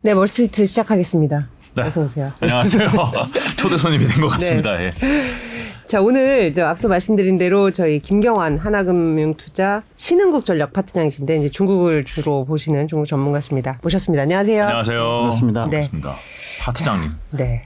네, 멀스트리트 시작하겠습니다. 네. 어서 오세요. 안녕하세요. 초대 손님이 된 것 같습니다. 네. 예. 자, 오늘 저 앞서 말씀드린 대로 저희 김경환 하나금융투자 신흥국 전략 파트장이신데 이제 중국을 주로 보시는 중국 전문가십니다. 모셨습니다. 안녕하세요. 안녕하세요. 반갑습니다. 네. 반갑습니다. 파트장님. 네.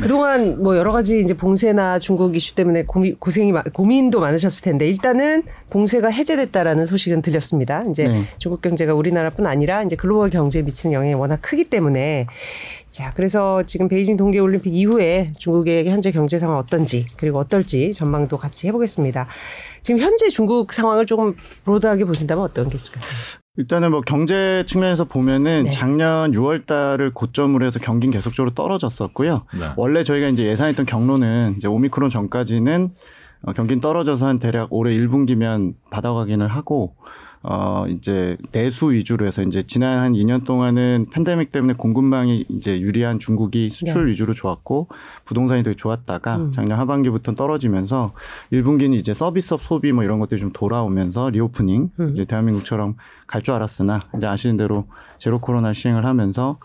그동안 뭐 여러 가지 이제 봉쇄나 중국 이슈 때문에 고민도 많으셨을 텐데 일단은 봉쇄가 해제됐다라는 소식은 들렸습니다. 이제 네. 중국 경제가 우리나라뿐 아니라 이제 글로벌 경제에 미치는 영향이 워낙 크기 때문에 자, 그래서 지금 베이징 동계 올림픽 이후에 중국의 현재 경제 상황 어떤지 그리고 어떨지 전망도 같이 해보겠습니다. 지금 현재 중국 상황을 조금 브로드하게 보신다면 어떤 게 있을까요? 일단은 뭐 경제 측면에서 보면은 네. 작년 6월 달을 고점으로 해서 경기는 계속적으로 떨어졌었고요. 네. 원래 저희가 이제 예상했던 경로는 이제 오미크론 전까지는 경기는 떨어져서 한 대략 올해 1분기면 바닥 확인을 하고 이제 내수 위주로 해서 이제 지난 한 2년 동안은 팬데믹 때문에 공급망이 이제 유리한 중국이 수출 네. 위주로 좋았고 부동산이 되게 좋았다가 작년 하반기부터는 떨어지면서 1분기는 이제 서비스업 소비 뭐 이런 것들이 좀 돌아오면서 리오프닝 이제 대한민국처럼 갈 줄 알았으나 이제 아시는 대로 제로 코로나 시행을 하면서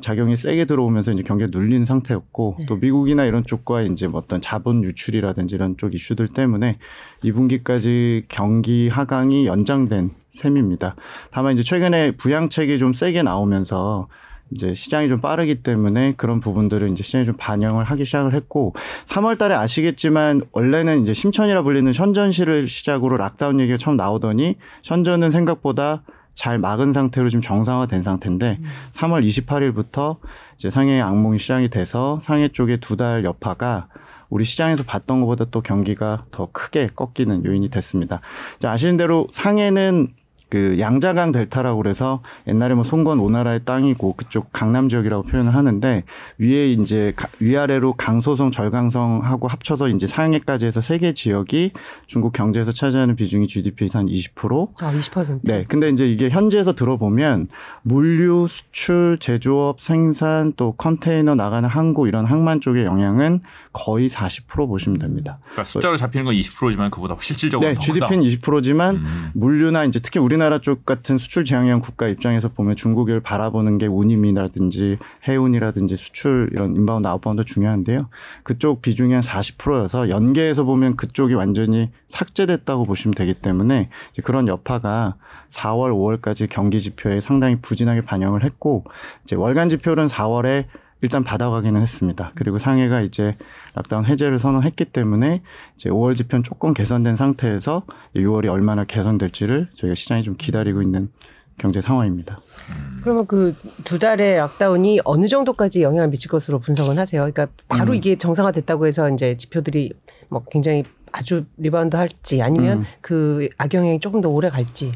작용이 세게 들어오면서 이제 경기가 눌린 상태였고 네. 또 미국이나 이런 쪽과 이제 어떤 자본 유출이라든지 이런 쪽 이슈들 때문에 2분기까지 경기 하강이 연장된 셈입니다. 다만 이제 최근에 부양책이 좀 세게 나오면서 이제 시장이 좀 빠르기 때문에 그런 부분들을 이제 시장이 좀 반영을 하기 시작을 했고 3월 달에 아시겠지만 원래는 이제 심천이라 불리는 션전시를 시작으로 락다운 얘기가 처음 나오더니 션전은 생각보다 잘 막은 상태로 지금 정상화된 상태인데 3월 28일부터 이제 상해의 악몽이 시작이 돼서 상해 쪽에 두 달 여파가 우리 시장에서 봤던 것보다 또 경기가 더 크게 꺾이는 요인이 됐습니다. 이제 아시는 대로 상해는 그 양자강 델타라고 그래서 옛날에 뭐 송건 오나라의 땅이고 그쪽 강남 지역이라고 표현을 하는데 위에 이제 위아래로 강소성 절강성하고 합쳐서 이제 상해까지 해서 세 개 지역이 중국 경제에서 차지하는 비중이 GDP에서 한 20%. 아, 20%. 네. 근데 이제 이게 현지에서 들어보면 물류, 수출, 제조업, 생산 또 컨테이너 나가는 항구 이런 항만 쪽의 영향은 거의 40% 보시면 됩니다. 그러니까 숫자로 잡히는 건 20%지만 그보다 실질적으로 네, 더 크다. 네. GDP는 20%지만 물류나 이제 특히 우리나라 쪽 같은 수출 지향형 국가 입장에서 보면 중국을 바라보는 게 운임이라든지 해운이라든지 수출 이런 인바운드 아웃바운드 중요한데요. 그쪽 비중이 한 40%여서 연계해서 보면 그쪽이 완전히 삭제됐다고 보시면 되기 때문에 이제 그런 여파가 4월, 5월까지 경기 지표에 상당히 부진하게 반영을 했고 이제 월간 지표는 4월에 일단 받아가기는 했습니다. 그리고 상해가 이제 락다운 해제를 선언했기 때문에 이제 5월 지표는 조금 개선된 상태에서 6월이 얼마나 개선될지를 저희가 시장이 좀 기다리고 있는 경제 상황입니다. 그러면 그 두 달의 락다운이 어느 정도까지 영향을 미칠 것으로 분석은 하세요? 그러니까 바로 이게 정상화됐다고 해서 이제 지표들이 뭐 굉장히 아주 리바운드 할지 아니면 그 악영향이 조금 더 오래 갈지.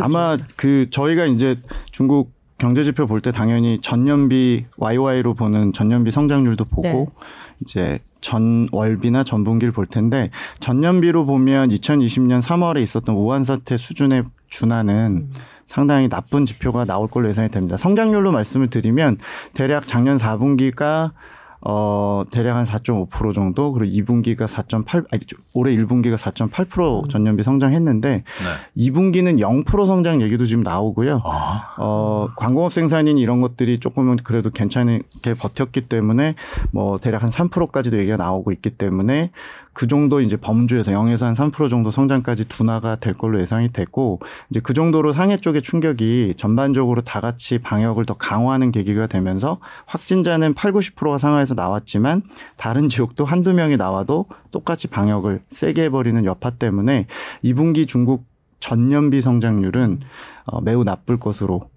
아마 그 저희가 이제 중국 경제지표 볼 때 당연히 전년비 YY로 보는 전년비 성장률도 보고 네. 이제 전월비나 전분기를 볼 텐데 전년비로 보면 2020년 3월에 있었던 우한 사태 수준의 준하는 상당히 나쁜 지표가 나올 걸로 예상이 됩니다. 성장률로 말씀을 드리면 대략 작년 4분기가 대략 한 4.5% 정도, 그리고 2분기가 올해 1분기가 4.8% 전년비 성장했는데, 네. 2분기는 0% 성장 얘기도 지금 나오고요. 아. 광공업 생산인 이런 것들이 조금은 그래도 괜찮게 버텼기 때문에, 뭐, 대략 한 3%까지도 얘기가 나오고 있기 때문에, 그 정도 이제 범주에서 0에서 한 3% 정도 성장까지 둔화가 될 걸로 예상이 됐고, 이제 그 정도로 상해 쪽의 충격이 전반적으로 다 같이 방역을 더 강화하는 계기가 되면서, 확진자는 8, 90%가 상하에 나왔지만 다른 지역도 한두 명이 나와도 똑같이 방역을 세게 해버리는 여파 때문에 2분기 중국 전년비 성장률은 매우 나쁠 것으로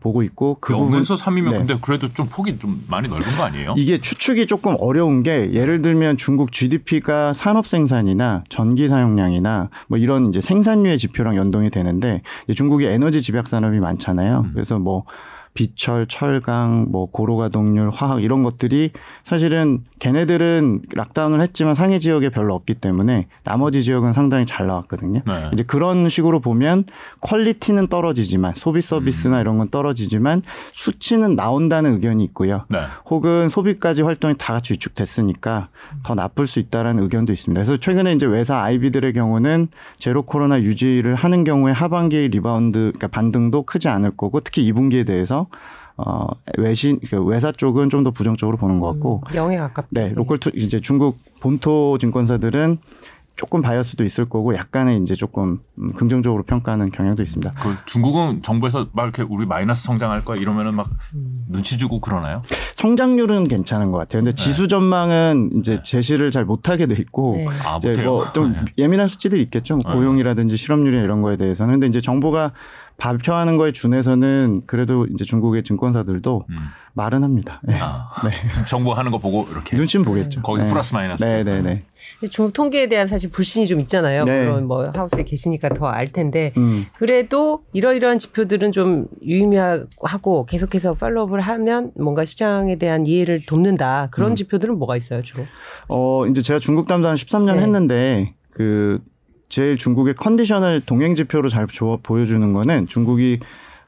보고 있고 그 부분 3이면 네. 근데 그래도 좀 폭이 좀 많이 넓은 거 아니에요? 이게 추측이 조금 어려운 게 예를 들면 중국 GDP가 산업 생산이나 전기 사용량이나 뭐 이런 이제 생산류의 지표랑 연동이 되는데 중국이 에너지 집약 산업이 많잖아요. 그래서 뭐 비철, 철강, 뭐 고로가동률, 화학 이런 것들이 사실은 걔네들은 락다운을 했지만 상해 지역에 별로 없기 때문에 나머지 지역은 상당히 잘 나왔거든요. 네. 이제 그런 식으로 보면 퀄리티는 떨어지지만 소비 서비스나 이런 건 떨어지지만 수치는 나온다는 의견이 있고요. 네. 혹은 소비까지 활동이 다 같이 위축됐으니까 더 나쁠 수 있다라는 의견도 있습니다. 그래서 최근에 이제 외사 IB들의 경우는 제로 코로나 유지를 하는 경우에 하반기 리바운드, 그러니까 반등도 크지 않을 거고 특히 2분기에 대해서 하면서 외사 쪽은 좀 더 부정적으로 보는 것 같고. 영에 가깝다. 네, 로컬 투 이제 중국 본토 증권사들은 조금 바이어스도 있을 거고 약간의 이제 조금 긍정적으로 평가하는 경향도 있습니다. 그 중국은 정부에서 막 이렇게 우리 마이너스 성장할 거야 이러면은 막 눈치 주고 그러나요? 성장률은 괜찮은 것 같아요. 근데 지수 전망은 이제 제시를 잘 못하게 돼 있고 이제 뭐 좀 예민한 수치들이 있겠죠. 고용이라든지 실업률이나 이런 거에 대해서는. 근데 이제 정부가 발표하는 거에 준해서는 그래도 이제 중국의 증권사들도 말은 합니다. 네. 네. 정부 하는 거 보고 이렇게 눈치는 보겠죠. 거기서 플러스 마이너스. 네네네. 중국 통계에 대한 사실 불신이 좀 있잖아요. 네. 물론 뭐 하우스에 계시니까 더 알 텐데 그래도 이러이러한 지표들은 좀 유의미하고 계속해서 팔로우업을 하면 뭔가 시장에 대한 이해를 돕는다. 그런 지표들은 뭐가 있어요, 주로? 이제 제가 중국 담당 13년 했는데 제일 중국의 컨디션을 동행지표로 잘 보여주는 거는 중국이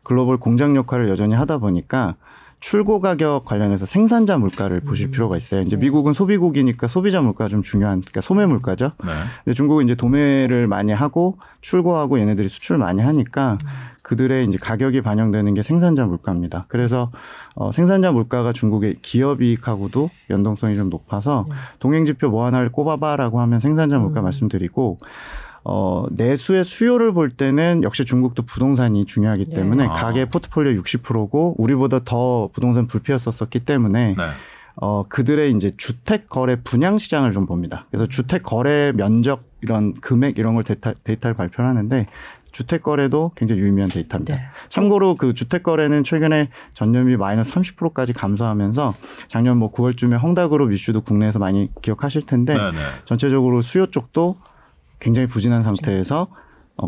글로벌 공장 역할을 여전히 하다 보니까 출고 가격 관련해서 생산자 물가를 보실 필요가 있어요. 이제 미국은 소비국이니까 소비자 물가가 좀 중요한, 그러니까 소매 물가죠. 네. 근데 중국은 이제 도매를 많이 하고 출고하고 얘네들이 수출을 많이 하니까 그들의 이제 가격이 반영되는 게 생산자 물가입니다. 그래서 생산자 물가가 중국의 기업 이익하고도 연동성이 좀 높아서 동행지표 뭐 하나를 꼽아봐라고 하면 생산자 물가 말씀드리고 내수의 수요를 볼 때는 역시 중국도 부동산이 중요하기 때문에 가계 포트폴리오 60%고 우리보다 더 부동산 불피였었기 때문에 그들의 이제 주택 거래 분양 시장을 좀 봅니다. 그래서 주택 거래 면적 이런 금액 이런 걸 데이터를 발표를 하는데 주택 거래도 굉장히 유의미한 데이터입니다. 참고로 그 주택 거래는 최근에 전년비 마이너스 30%까지 감소하면서 작년 뭐 9월쯤에 헝다 그룹 이슈도 국내에서 많이 기억하실 텐데 전체적으로 수요 쪽도 굉장히 부진한 상태에서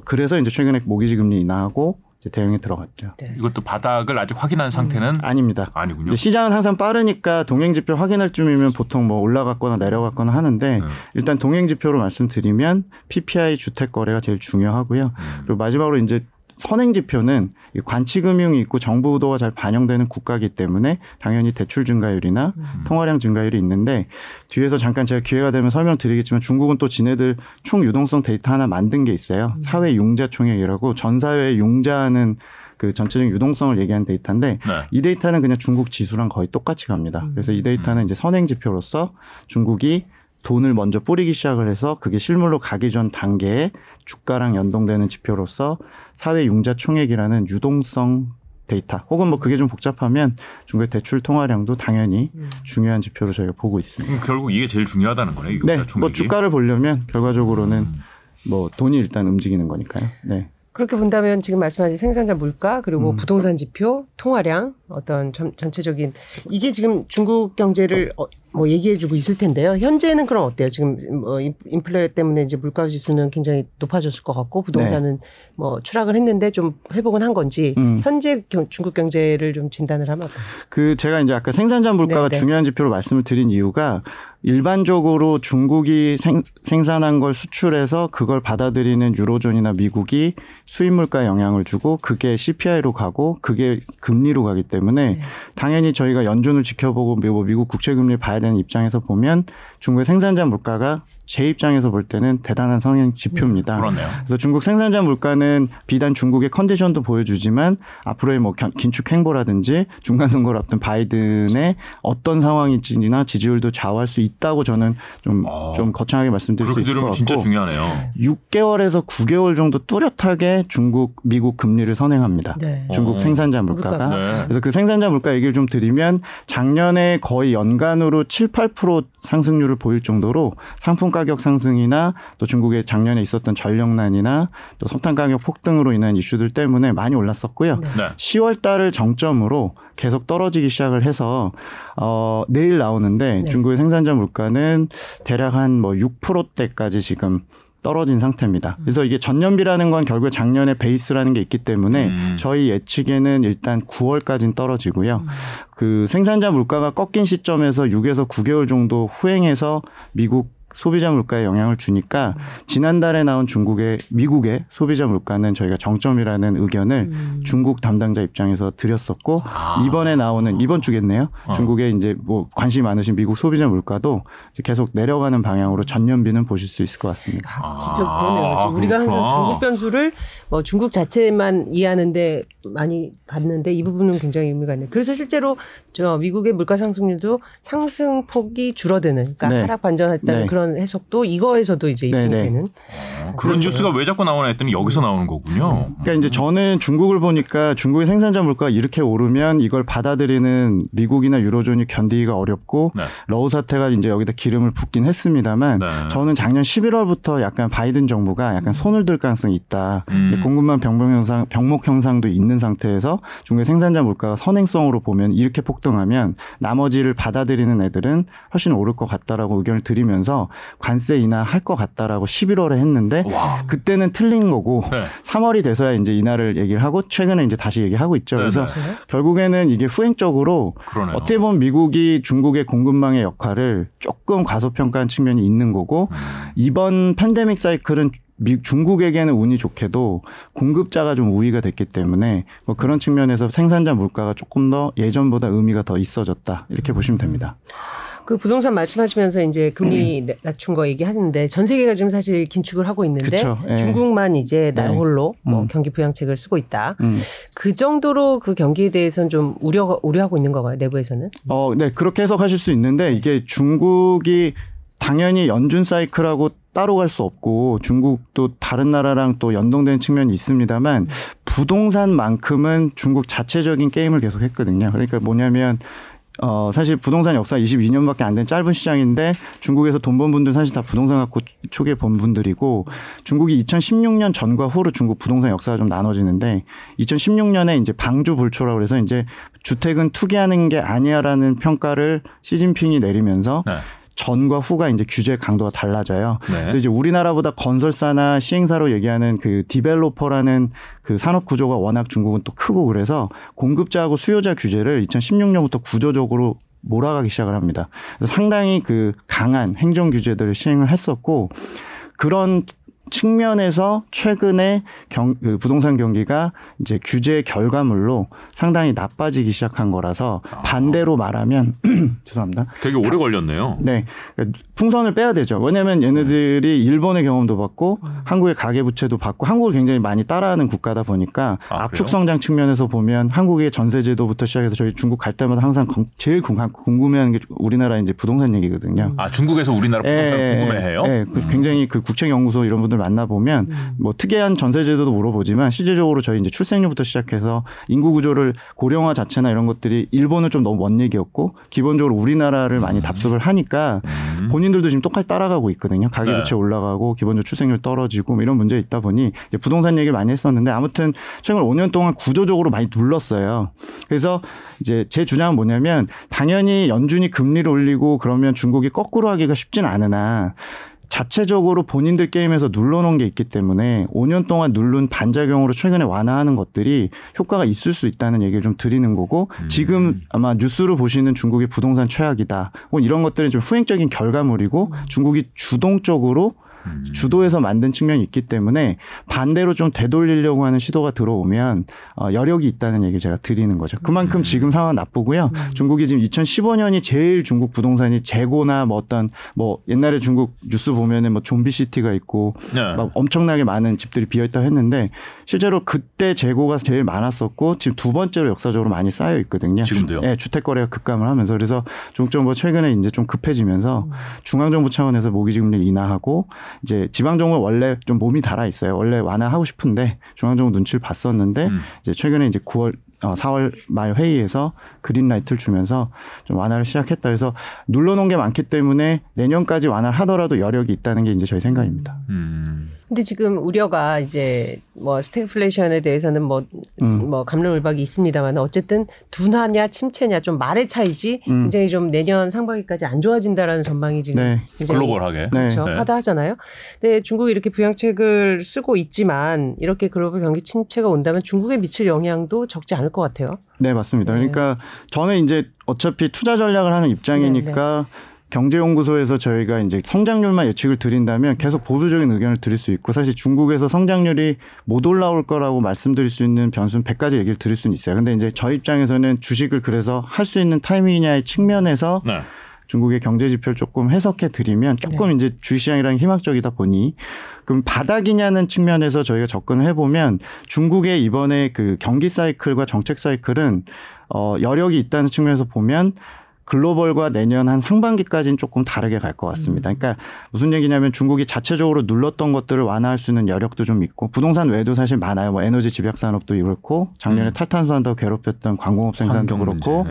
그래서 이제 최근에 모기지 금리 인하하고 이제 대응에 들어갔죠. 이것도 바닥을 아직 확인한 상태는 아닙니다. 아니군요. 시장은 항상 빠르니까 동행지표 확인할 쯤이면 보통 뭐 올라갔거나 내려갔거나 하는데 일단 동행지표로 말씀드리면 PPI 주택 거래가 제일 중요하고요. 그리고 마지막으로 이제 선행지표는 관치금융이 있고 정부도가 잘 반영되는 국가이기 때문에 당연히 대출 증가율이나 통화량 증가율이 있는데 뒤에서 잠깐 제가 기회가 되면 설명드리겠지만 중국은 또 지네들 총 유동성 데이터 하나 만든 게 있어요. 사회융자총액이라고 전사회에 융자하는 그 전체적인 유동성을 얘기하는 데이터인데 이 데이터는 그냥 중국 지수랑 거의 똑같이 갑니다. 그래서 이 데이터는 이제 선행지표로서 중국이 돈을 먼저 뿌리기 시작을 해서 그게 실물로 가기 전 단계에 주가랑 연동되는 지표로서 사회융자총액이라는 유동성 데이터 혹은 뭐 그게 좀 복잡하면 중국의 대출 통화량도 당연히 중요한 지표로 저희가 보고 있습니다. 결국 이게 제일 중요하다는 거네요. 융자총액이. 네. 뭐 주가를 보려면 결과적으로는 뭐 돈이 일단 움직이는 거니까요. 네. 그렇게 본다면 지금 말씀하신 생산자 물가 그리고 부동산 지표, 통화량 어떤 전체적인 이게 지금 중국 경제를 뭐 얘기해주고 있을 텐데요. 현재는 그럼 어때요? 지금 뭐 인플레 때문에 이제 물가 지수는 굉장히 높아졌을 것 같고 부동산은 뭐 추락을 했는데 좀 회복은 한 건지 현재 중국 경제를 좀 진단을 하면 어떨까요? 그 제가 이제 아까 생산자 물가가 중요한 지표로 말씀을 드린 이유가 일반적으로 중국이 생산한 걸 수출해서 그걸 받아들이는 유로존이나 미국이 수입 물가에 영향을 주고 그게 CPI로 가고 그게 금리로 가기 때문에 당연히 저희가 연준을 지켜보고 미국 국채금리를 봐야 되는 입장에서 보면 중국의 생산자 물가가 제 입장에서 볼 때는 대단한 성행 지표입니다. 그렇네요. 그래서 중국 생산자 물가는 비단 중국의 컨디션도 보여주지만 앞으로의 뭐 긴축 행보라든지 중간 선거를 앞둔 바이든의 어떤 상황인지나 지지율도 좌우할 수 있다고 저는 좀 거창하게 말씀드릴 수 있을 것 같고 진짜 중요하네요. 6개월에서 9개월 정도 뚜렷하게 미국 금리를 선행합니다. 중국 생산자 물가가. 그래서 그 생산자 물가 얘기를 좀 드리면 작년에 거의 연간으로 7, 8% 상승률을 보일 정도로 상품 가격 상승이나 또 중국의 작년에 있었던 전력난이나 또 석탄 가격 폭등으로 인한 이슈들 때문에 많이 올랐었고요. 10월 달을 정점으로 계속 떨어지기 시작을 해서 내일 나오는데 중국의 생산자 물가는 대략 한 뭐 6%대까지 지금 떨어진 상태입니다. 그래서 이게 전년비라는 건 결국에 작년에 베이스라는 게 있기 때문에 저희 예측에는 일단 9월까지는 떨어지고요. 그 생산자 물가가 꺾인 시점에서 6에서 9개월 정도 후행해서 미국 소비자 물가에 영향을 주니까 지난달에 나온 미국의 소비자 물가는 저희가 정점이라는 의견을 중국 담당자 입장에서 드렸었고 이번에 나오는 이번 주겠네요. 중국에 이제 뭐 관심이 많으신 미국 소비자 물가도 계속 내려가는 방향으로 전년비는 보실 수 있을 것 같습니다. 진짜 그러네요. 우리가 항상 중국 변수를 중국 자체만 이해하는데 많이 봤는데 이 부분은 굉장히 의미가 있네요. 그래서 실제로 저 미국의 물가 상승률도 상승폭이 줄어드는, 그러니까 하락 반전했다는 그런 해석도 이거에서도 이제 입증되는 그런 뉴스가 왜 자꾸 나오나 했더니 여기서 나오는 거군요. 그러니까 이제 저는 중국을 보니까 중국의 생산자 물가가 이렇게 오르면 이걸 받아들이는 미국이나 유로존이 견디기가 어렵고 러우 사태가 이제 여기다 기름을 붓긴 했습니다만 저는 작년 11월부터 약간 바이든 정부가 약간 손을 들 가능성이 있다. 공급망 병목 현상도 있는 상태에서 중국의 생산자 물가가 선행성으로 보면 이렇게 폭등하면 나머지를 받아들이는 애들은 훨씬 오를 것 같다라고 의견을 드리면서 관세 인하할 것 같다라고 11월에 했는데 그때는 틀린 거고 3월이 돼서야 이제 인하를 얘기를 하고 최근에 이제 다시 얘기하고 있죠. 그래서 결국에는 이게 후행적으로 어떻게 보면 미국이 중국의 공급망의 역할을 조금 과소평가한 측면이 있는 거고 이번 팬데믹 사이클은 중국에게는 운이 좋게도 공급자가 좀 우위가 됐기 때문에 뭐 그런 측면에서 생산자 물가가 조금 더 예전보다 의미가 더 있어졌다 이렇게 보시면 됩니다. 그 부동산 말씀하시면서 이제 금리 낮춘 거 얘기하는데 전 세계가 지금 사실 긴축을 하고 있는데 중국만 이제 나홀로 경기 부양책을 쓰고 있다. 그 정도로 그 경기에 대해서는 좀 우려하고 있는 건가요? 내부에서는? 네 그렇게 해석하실 수 있는데 이게 중국이 당연히 연준 사이클하고 따로 갈 수 없고 중국도 다른 나라랑 또 연동되는 측면이 있습니다만 부동산만큼은 중국 자체적인 게임을 계속 했거든요. 그러니까 뭐냐면 사실 부동산 역사 22년밖에 안 된 짧은 시장인데 중국에서 돈 번 분들 사실 다 부동산 갖고 초기에 번 분들이고 중국이 2016년 전과 후로 중국 부동산 역사가 좀 나눠지는데 2016년에 이제 방주불초라고 해서 이제 주택은 투기하는 게 아니야라는 평가를 시진핑이 내리면서 전과 후가 이제 규제 강도가 달라져요. 그래서 이제 우리나라보다 건설사나 시행사로 얘기하는 그 디벨로퍼라는 그 산업 구조가 워낙 중국은 또 크고 그래서 공급자하고 수요자 규제를 2016년부터 구조적으로 몰아가기 시작을 합니다. 그래서 상당히 그 강한 행정 규제들을 시행을 했었고 그런 측면에서 최근에 부동산 경기가 이제 규제 결과물로 상당히 나빠지기 시작한 거라서 반대로 말하면 죄송합니다. 되게 오래 걸렸네요. 네. 풍선을 빼야 되죠. 왜냐하면 얘네들이 일본의 경험도 받고 한국의 가계부채도 받고 한국을 굉장히 많이 따라하는 국가다 보니까 압축성장 측면에서 보면 한국의 전세제도부터 시작해서 저희 중국 갈 때마다 항상 제일 궁금해하는 게 우리나라 이제 부동산 얘기거든요. 중국에서 우리나라 부동산을 궁금해해요? 네. 굉장히 그 국책연구소 이런 분들 만나보면 뭐 특이한 전세제도도 물어보지만 실질적으로 저희 이제 출생률부터 시작해서 인구 구조를 고령화 자체나 이런 것들이 일본은 좀 너무 먼 얘기였고 기본적으로 우리나라를 많이 답습을 하니까 본인들도 지금 똑같이 따라가고 있거든요. 가계부채 올라가고 기본적으로 출생률 떨어지고 뭐 이런 문제 있다 보니 이제 부동산 얘기를 많이 했었는데 아무튼 최근 5년 동안 구조적으로 많이 눌렀어요. 그래서 이제 제 주장은 뭐냐면 당연히 연준이 금리를 올리고 그러면 중국이 거꾸로 하기가 쉽진 않으나 자체적으로 본인들 게임에서 눌러놓은 게 있기 때문에 5년 동안 누른 반작용으로 최근에 완화하는 것들이 효과가 있을 수 있다는 얘기를 좀 드리는 거고 지금 아마 뉴스로 보시는 중국의 부동산 최악이다. 이런 것들은 좀 후행적인 결과물이고 중국이 주동적으로 주도해서 만든 측면이 있기 때문에 반대로 좀 되돌리려고 하는 시도가 들어오면 여력이 있다는 얘기를 제가 드리는 거죠. 그만큼 지금 상황은 나쁘고요. 중국이 지금 2015년이 제일 중국 부동산이 재고나 뭐 옛날에 중국 뉴스 보면은 뭐 좀비시티가 있고 막 엄청나게 많은 집들이 비어있다고 했는데 실제로 그때 재고가 제일 많았었고 지금 두 번째로 역사적으로 많이 쌓여 있거든요. 지금도요? 네, 주택거래가 급감을 하면서 그래서 중국 정부가 최근에 이제 좀 급해지면서 중앙정부 차원에서 모기지금리를 인하하고 이제 지방정부는 원래 좀 몸이 달아 있어요. 원래 완화하고 싶은데 중앙정부 눈치를 봤었는데 이제 최근에 이제 4월 말 회의에서 그린라이트를 주면서 좀 완화를 시작했다. 그래서 눌러놓은 게 많기 때문에 내년까지 완화를 하더라도 여력이 있다는 게 이제 저희 생각입니다. 근데 지금 우려가 이제 뭐 스태그플레이션에 대해서는 뭐 감론을박이 있습니다만 어쨌든 둔화냐 침체냐 좀 말의 차이지 굉장히 좀 내년 상반기까지 안 좋아진다라는 전망이 지금 글로벌하게 그렇죠. 하다하잖아요. 근데 중국이 이렇게 부양책을 쓰고 있지만 이렇게 글로벌 경기 침체가 온다면 중국에 미칠 영향도 적지 않을 것 같아요. 네 맞습니다. 그러니까 저는 이제 어차피 투자 전략을 하는 입장이니까 경제연구소에서 저희가 이제 성장률만 예측을 드린다면 계속 보수적인 의견을 드릴 수 있고, 사실 중국에서 성장률이 못 올라올 거라고 말씀드릴 수 있는 변수는 100가지 얘기를 드릴 수는 있어요. 근데 이제 저희 입장에서는 주식을 그래서 할 수 있는 타이밍이냐의 측면에서 네. 중국의 경제 지표를 조금 해석해 드리면 조금 네. 이제 주식시장이랑 희망적이다 보니 그럼 바닥이냐는 측면에서 저희가 접근을 해보면 중국의 이번에 그 경기 사이클과 정책 사이클은 여력이 있다는 측면에서 보면 글로벌과 내년 한 상반기까지는 조금 다르게 갈 것 같습니다. 그러니까 무슨 얘기냐면 중국이 자체적으로 눌렀던 것들을 완화할 수 있는 여력도 좀 있고, 부동산 외에도 사실 많아요. 뭐 에너지 집약 산업도 그렇고, 작년에 탈탄소한다고 괴롭혔던 광공업 생산도 그렇고,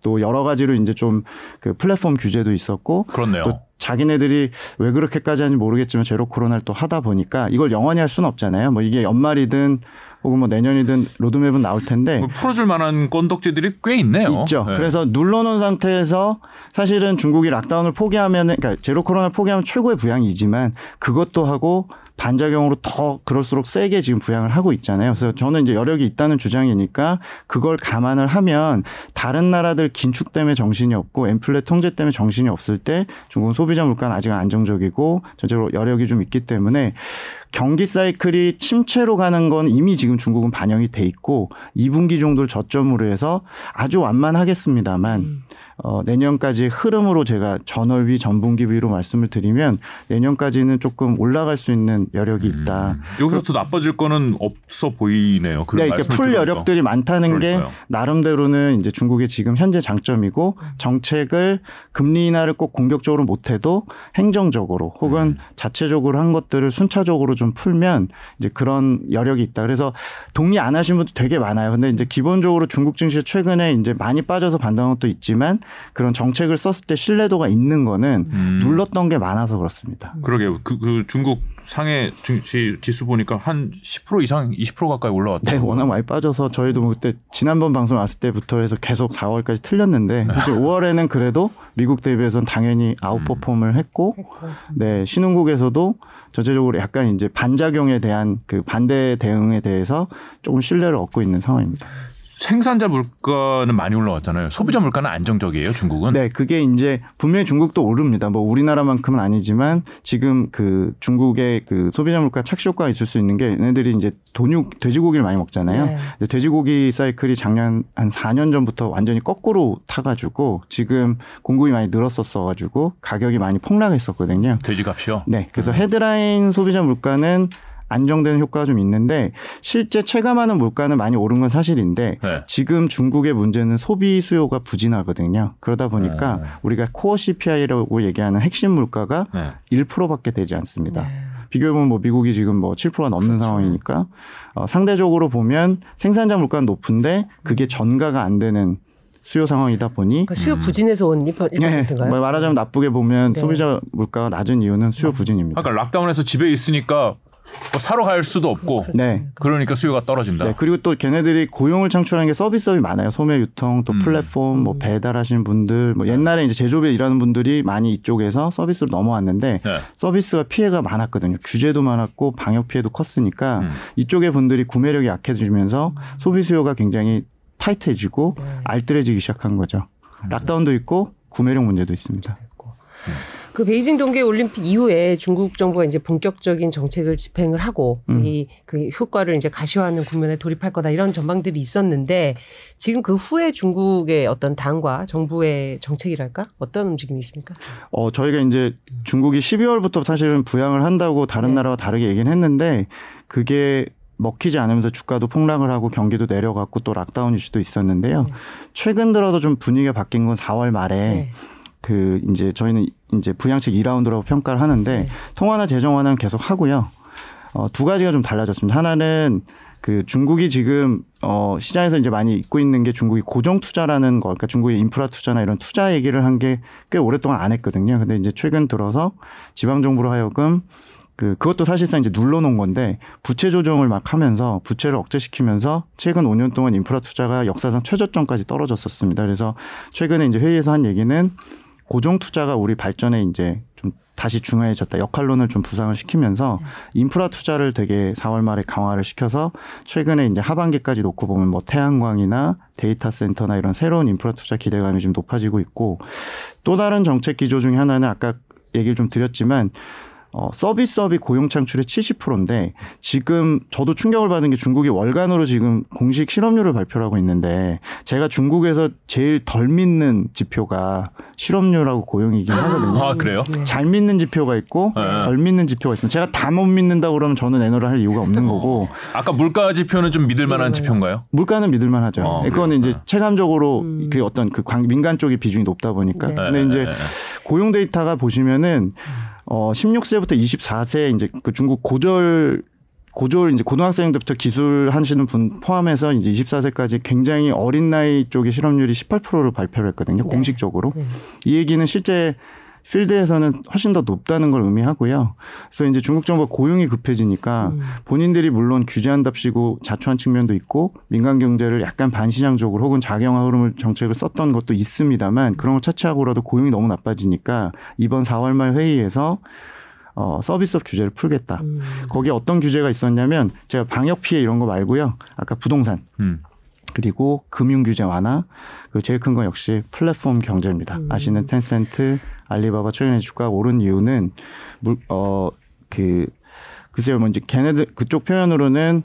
또 여러 가지로 이제 좀 그 플랫폼 규제도 있었고, 그렇네요. 또 자기네들이 왜 그렇게까지 하는지 모르겠지만 제로 코로나를 또 하다 보니까 이걸 영원히 할 수는 없잖아요. 뭐 이게 연말이든 혹은 뭐 내년이든 로드맵은 나올 텐데 뭐 풀어줄 만한 건덕지들이 꽤 있네요. 있죠. 네. 그래서 눌러놓은 상태에서 사실은 중국이 락다운을 포기하면, 그러니까 제로 코로나를 포기하면 최고의 부양이지만 그것도 하고 반작용으로 더 그럴수록 세게 지금 부양을 하고 있잖아요. 그래서 저는 이제 여력이 있다는 주장이니까 그걸 감안을 하면 다른 나라들 긴축 때문에 정신이 없고 엠플레 통제 때문에 정신이 없을 때 중국은 소비자 물가는 아직 안정적이고 전체적으로 여력이 좀 있기 때문에 경기 사이클이 침체로 가는 건 이미 지금 중국은 반영이 돼 있고 2분기 정도를 저점으로 해서 아주 완만하겠습니다만 내년까지 흐름으로 제가 전월비, 전분기비로 말씀을 드리면 내년까지는 조금 올라갈 수 있는 여력이 있다. 여기서 또 나빠질 거는 없어 보이네요. 네, 이렇게 풀 여력들이 많다는 그러니까요. 게 나름대로는 이제 중국의 지금 현재 장점이고, 정책을 금리 인하를 꼭 공격적으로 못해도 행정적으로 혹은 자체적으로 한 것들을 순차적으로 좀 풀면 이제 그런 여력이 있다. 그래서 동의 안 하신 분도 되게 많아요. 근데 이제 기본적으로 중국 증시 최근에 이제 많이 빠져서 반등한 것도 있지만 그런 정책을 썼을 때 신뢰도가 있는 거는 눌렀던 게 많아서 그렇습니다. 그러게요. 그 중국 상해 지수 보니까 한 10% 이상 20% 가까이 올라왔대요. 네, 워낙 많이 빠져서 저희도 뭐 그때 지난번 방송 왔을 때부터 해서 계속 4월까지 틀렸는데 사실 5월에는 그래도 미국 대비해서는 당연히 아웃퍼폼을 했고, 네, 신흥국에서도 전체적으로 약간 이제 반작용에 대한 그 반대 대응에 대해서 조금 신뢰를 얻고 있는 상황입니다. 생산자 물가는 많이 올라왔잖아요. 소비자 물가는 안정적이에요, 중국은? 네, 그게 이제 분명히 중국도 오릅니다. 뭐 우리나라만큼은 아니지만 지금 그 중국의 그 소비자 물가 착시 효과가 있을 수 있는 게 얘네들이 이제 돈육 돼지고기를 많이 먹잖아요. 네. 근데 돼지고기 사이클이 작년 한 4년 전부터 완전히 거꾸로 타가지고 지금 공급이 많이 늘었었어가지고 가격이 많이 폭락했었거든요. 돼지값이요? 네, 그래서 헤드라인 소비자 물가는 안정되는 효과가 좀 있는데 실제 체감하는 물가는 많이 오른 건 사실인데 네. 지금 중국의 문제는 소비 수요가 부진하거든요. 그러다 보니까 우리가 코어 CPI라고 얘기하는 핵심 물가가 1%밖에 되지 않습니다. 비교해보면 뭐 미국이 지금 뭐 7%가 넘는 상황이니까 상대적으로 보면 생산자 물가는 높은데 그게 전가가 안 되는 수요 상황이다 보니. 그러니까 수요 부진에서 온 1%인가요? 네. 말하자면 나쁘게 보면 소비자 물가가 낮은 이유는 수요 부진입니다. 그러니까 락다운에서 집에 있으니까 뭐 사러 갈 수도 없고 네. 그러니까 수요가 떨어진다. 네. 그리고 또 걔네들이 고용을 창출하는 게 서비스업이 많아요. 소매 유통, 또 플랫폼, 뭐 배달하시는 분들, 뭐 옛날에 이제 제조업에 일하는 분들이 많이 이쪽에서 서비스로 넘어왔는데 네. 서비스가 피해가 많았거든요. 규제도 많았고 방역 피해도 컸으니까 이쪽의 분들이 구매력이 약해지면서 소비 수요가 굉장히 타이트해지고 알뜰해지기 시작한 거죠. 락다운도 있고 구매력 문제도 있습니다. 그 베이징 동계 올림픽 이후에 중국 정부가 이제 본격적인 정책을 집행을 하고 이 그 효과를 이제 가시화하는 국면에 돌입할 거다 이런 전망들이 있었는데 지금 그 후에 중국의 어떤 당과 정부의 정책이랄까 어떤 움직임이 있습니까? 저희가 이제 중국이 12월부터 사실은 부양을 한다고 다른 나라와 다르게 얘기는 했는데 그게 먹히지 않으면서 주가도 폭락을 하고 경기도 내려갔고 또 락다운 이슈도 있었는데요. 최근 들어서 좀 분위기가 바뀐 건 4월 말에 그 이제 저희는 이제 부양책 2라운드라고 평가를 하는데 통화나 재정 완화는 계속 하고요. 두 가지가 좀 달라졌습니다. 하나는 그 중국이 지금 시장에서 이제 많이 잊고 있는 게 중국이 고정 투자라는 거, 그러니까 중국의 인프라 투자나 이런 투자 얘기를 한 게 꽤 오랫동안 안 했거든요. 근데 이제 최근 들어서 지방 정부로 하여금 그것도 사실상 이제 눌러놓은 건데 부채 조정을 막 하면서 부채를 억제시키면서 최근 5년 동안 인프라 투자가 역사상 최저점까지 떨어졌었습니다. 그래서 최근에 이제 회의에서 한 얘기는 고정 투자가 우리 발전에 이제 좀 다시 중요해졌다. 역할론을 좀 부상을 시키면서 인프라 투자를 되게 4월 말에 강화를 시켜서 최근에 이제 하반기까지 놓고 보면 뭐 태양광이나 데이터 센터나 이런 새로운 인프라 투자 기대감이 좀 높아지고 있고, 또 다른 정책 기조 중에 하나는 아까 얘기를 좀 드렸지만 서비스업이 고용 창출의 70%인데 지금 저도 충격을 받은 게 중국이 월간으로 지금 공식 실업률을 발표를 하고 있는데 제가 중국에서 제일 덜 믿는 지표가 실업률하고 고용이긴 하거든요. 아, 그래요? 잘 믿는 지표가 있고 덜 믿는 지표가 있습니다. 제가 다 못 믿는다 그러면 저는 애너를 할 이유가 없는 거고. 아까 물가 지표는 좀 믿을 만한 지표인가요? 물가는 믿을 만하죠. 그건 이제 체감적으로 그 어떤 그 민간 쪽의 비중이 높다 보니까. 네. 근데 이제 고용 데이터가 보시면은 16세부터 24세 이제 그 중국 고졸 이제 고등학생들부터 기술하시는 분 포함해서 이제 24세까지 굉장히 어린 나이 쪽의 실업률이 18%를 발표를 했거든요. 네. 공식적으로. 네. 이 얘기는 실제 필드에서는 훨씬 더 높다는 걸 의미하고요. 그래서 이제 중국 정부가 고용이 급해지니까 본인들이 물론 규제한답시고 자초한 측면도 있고 민간 경제를 약간 반시장적으로 혹은 자경화 흐름을 정책을 썼던 것도 있습니다만 그런 걸 차치하고라도 고용이 너무 나빠지니까 이번 4월 말 회의에서 서비스업 규제를 풀겠다. 거기에 어떤 규제가 있었냐면 제가 방역 피해 이런 거 말고요. 아까 부동산. 그리고 금융 규제 완화. 그리고 제일 큰 건 역시 플랫폼 경제입니다. 아시는 텐센트, 알리바바 최근에 주가가 오른 이유는 글쎄요, 뭐 이제 걔네들 그쪽 표현으로는